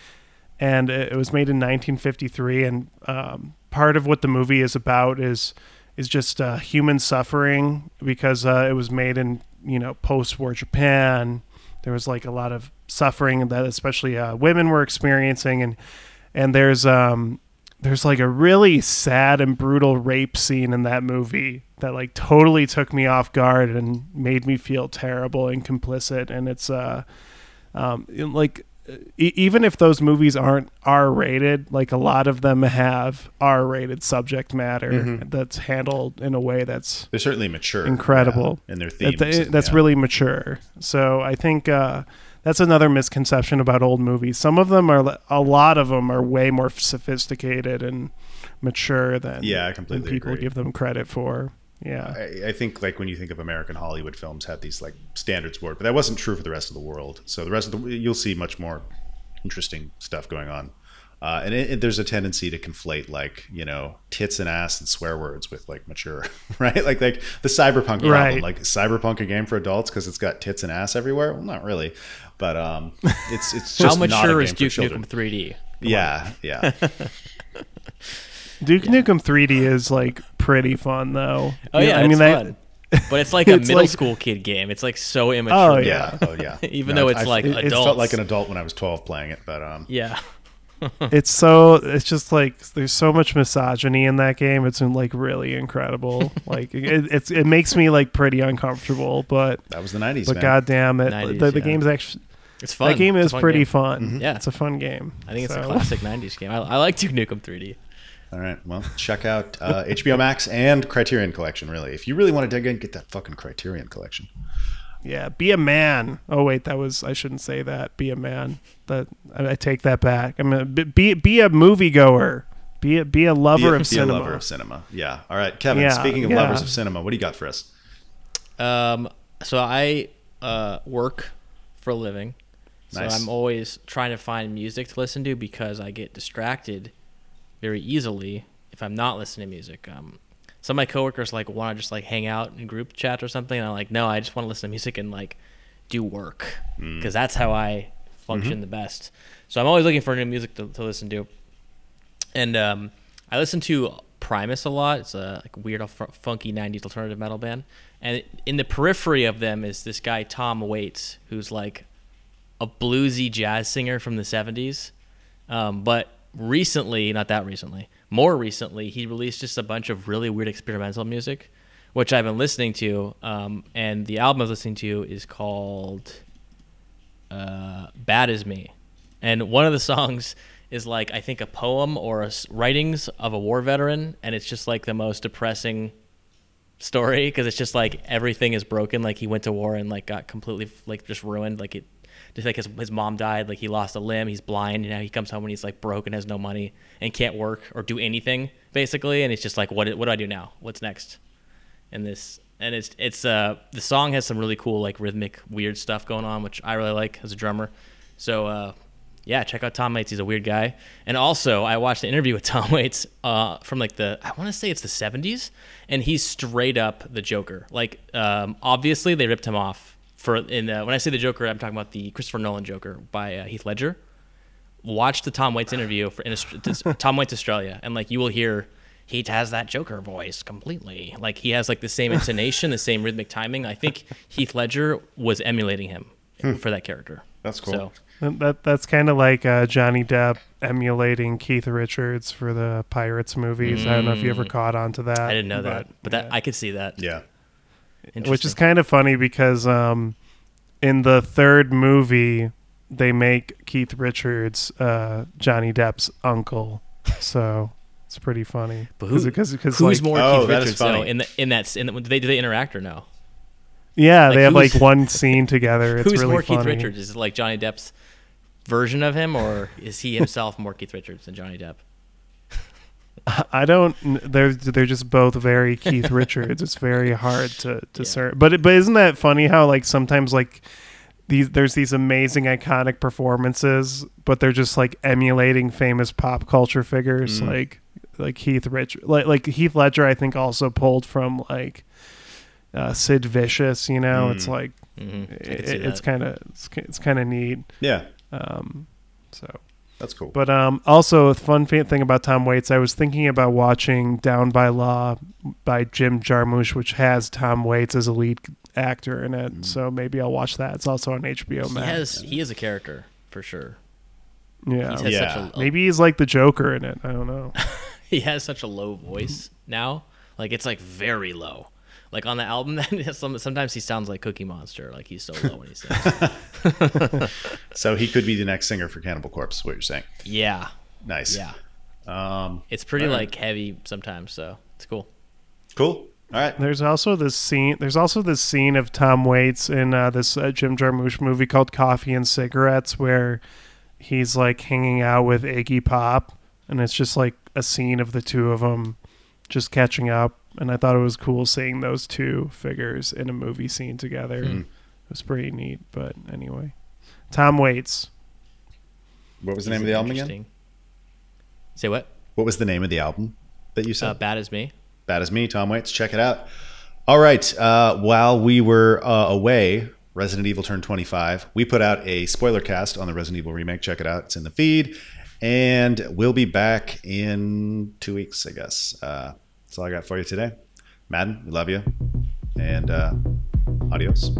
and it was made in nineteen fifty-three. And um, part of what the movie is about is is just uh, human suffering because uh, it was made in, you know, post-war Japan. There was like a lot of suffering that especially uh, women were experiencing, and and there's um. there's like a really sad and brutal rape scene in that movie that like totally took me off guard and made me feel terrible and complicit. And it's uh, um, like e- even if those movies aren't R rated, like a lot of them have R rated subject matter mm-hmm. that's handled in a way that's they're certainly mature, incredible, yeah. and their themes that, and, that's yeah. really mature. So I think. Uh, That's another misconception about old movies. Some of them are, a lot of them are way more sophisticated and mature than, yeah, I completely than people agree. give them credit for. Yeah, I, I think like when you think of American Hollywood films had these like standards board, but that wasn't true for the rest of the world. So the rest of the you'll see much more interesting stuff going on. Uh, and it, it, there's a tendency to conflate like, you know, tits and ass and swear words with like mature, right? Like like the cyberpunk problem, right. Like cyberpunk a game for adults because it's got tits and ass everywhere. Well, not really, but um, it's it's just how mature not is Duke Nukem three D? Come yeah, on. yeah. Duke yeah. Nukem three D is like pretty fun though. Oh yeah, yeah I mean, it's I, fun. But it's like a it's middle like, school kid game. It's like so immature. Oh yeah, oh yeah. Even no, though it's I, like adult. It felt like an adult when I was twelve playing it, but um, yeah. It's so it's just like there's so much misogyny in that game. It's like really incredible. Like it, it's it makes me like pretty uncomfortable. But that was the nineties. But man. goddamn it, nineties, the, the yeah. game's actually it's fun. That game is fun pretty game. fun. Mm-hmm. Yeah, it's a fun game. I think it's so. a classic nineties game. I, I like Duke Nukem three D. All right, well, check out uh, H B O Max and Criterion Collection. Really, if you really want to dig in, get that fucking Criterion Collection. Yeah, be a man. Oh wait, that was I shouldn't say that. Be a man. That I, I take that back. I'm mean, be be a moviegoer. Be a, be a lover be a, of be cinema. Be a lover of cinema. Yeah. All right, Kevin. Yeah, speaking of yeah. lovers of cinema, what do you got for us? Um. So I uh work for a living. Nice. So I'm always trying to find music to listen to because I get distracted very easily if I'm not listening to music. Um. Some of my coworkers like want to just like hang out in group chat or something, and I'm like, no, I just want to listen to music and like do work because mm. that's how I function mm-hmm. the best. So I'm always looking for new music to, to listen to, and um, I listen to Primus a lot. It's a like weird, funky nineties alternative metal band, and in the periphery of them is this guy Tom Waits, who's like a bluesy jazz singer from the seventies, um, but recently, not that recently. More recently, he released just a bunch of really weird experimental music, which I've been listening to. Um, and the album I was listening to is called uh, Bad As Me. And one of the songs is like, I think, a poem or a writings of a war veteran. And it's just like the most depressing story because it's just like everything is broken. Like he went to war and like got completely like just ruined. Like it just like his, his mom died, like he lost a limb, he's blind, and now he comes home and he's like broke and has no money and can't work or do anything basically, and it's just like, what what do I do now? What's next? And this and it's it's uh the song has some really cool like rhythmic weird stuff going on, which I really like as a drummer. So uh yeah, check out Tom Waits. He's a weird guy. And also I watched an interview with Tom Waits uh from like the I want to say it's the seventies, and he's straight up the Joker. Like um obviously they ripped him off. For in the, when I say the Joker, I'm talking about the Christopher Nolan Joker by uh, Heath Ledger. Watch the Tom Waits interview for in a, Tom Waits Australia, and like you will hear, he has that Joker voice completely. Like he has like the same intonation, the same rhythmic timing. I think Heath Ledger was emulating him hmm. for that character. That's cool. So, that that's kind of like uh, Johnny Depp emulating Keith Richards for the Pirates movies. Mm, I don't know if you ever caught on to that. I didn't know that, but, but that yeah. I could see that. Yeah. Which is kind of funny because um, in the third movie, they make Keith Richards uh, Johnny Depp's uncle. So it's pretty funny. But who, Cause, cause, cause who's like, more oh, Keith Richards though? In, the, in that, in the, do, they, do they interact or no? Yeah, like, they have like one scene together. It's who's really more funny. Keith Richards? Is it like Johnny Depp's version of him, or is he himself more Keith Richards than Johnny Depp? I don't. They're they're just both very Keith Richards. It's very hard to discern. Yeah. But but isn't that funny how like sometimes like these there's these amazing iconic performances, but they're just like emulating famous pop culture figures mm. like like Heath Rich like like Heath Ledger. I think also pulled from like uh, Sid Vicious. You know, mm. it's like mm-hmm. it, it's kind of it's, it's kind of neat. Yeah. Um. So. That's cool. But um, also, a fun thing about Tom Waits, I was thinking about watching Down by Law by Jim Jarmusch, which has Tom Waits as a lead actor in it. Mm. So maybe I'll watch that. It's also on H B O Max. He, has, he is a character, for sure. Yeah. He's yeah. Such a, maybe he's like the Joker in it. I don't know. He has such a low voice now. Like, it's like very low. Like on the album, sometimes he sounds like Cookie Monster. Like he's so low when he sings. So he could be the next singer for Cannibal Corpse, is what you're saying. Yeah. Nice. Yeah. Um, it's pretty right. like heavy sometimes, so it's cool. Cool. All right. There's also this scene. There's also this scene of Tom Waits in uh, this uh, Jim Jarmusch movie called Coffee and Cigarettes, where he's like hanging out with Iggy Pop, and it's just like a scene of the two of them just catching up. And I thought it was cool seeing those two figures in a movie scene together. Mm. It was pretty neat. But anyway, Tom Waits. What was the name of the album again? Say what? What was the name of the album that you said? Uh, Bad as Me. Bad as Me, Tom Waits. Check it out. All right. Uh, while we were uh, away, Resident Evil turned twenty-five. We put out a spoiler cast on the Resident Evil remake. Check it out. It's in the feed. And we'll be back in two weeks, I guess. Uh, that's all I got for you today. Madden, we love you. And uh, adios.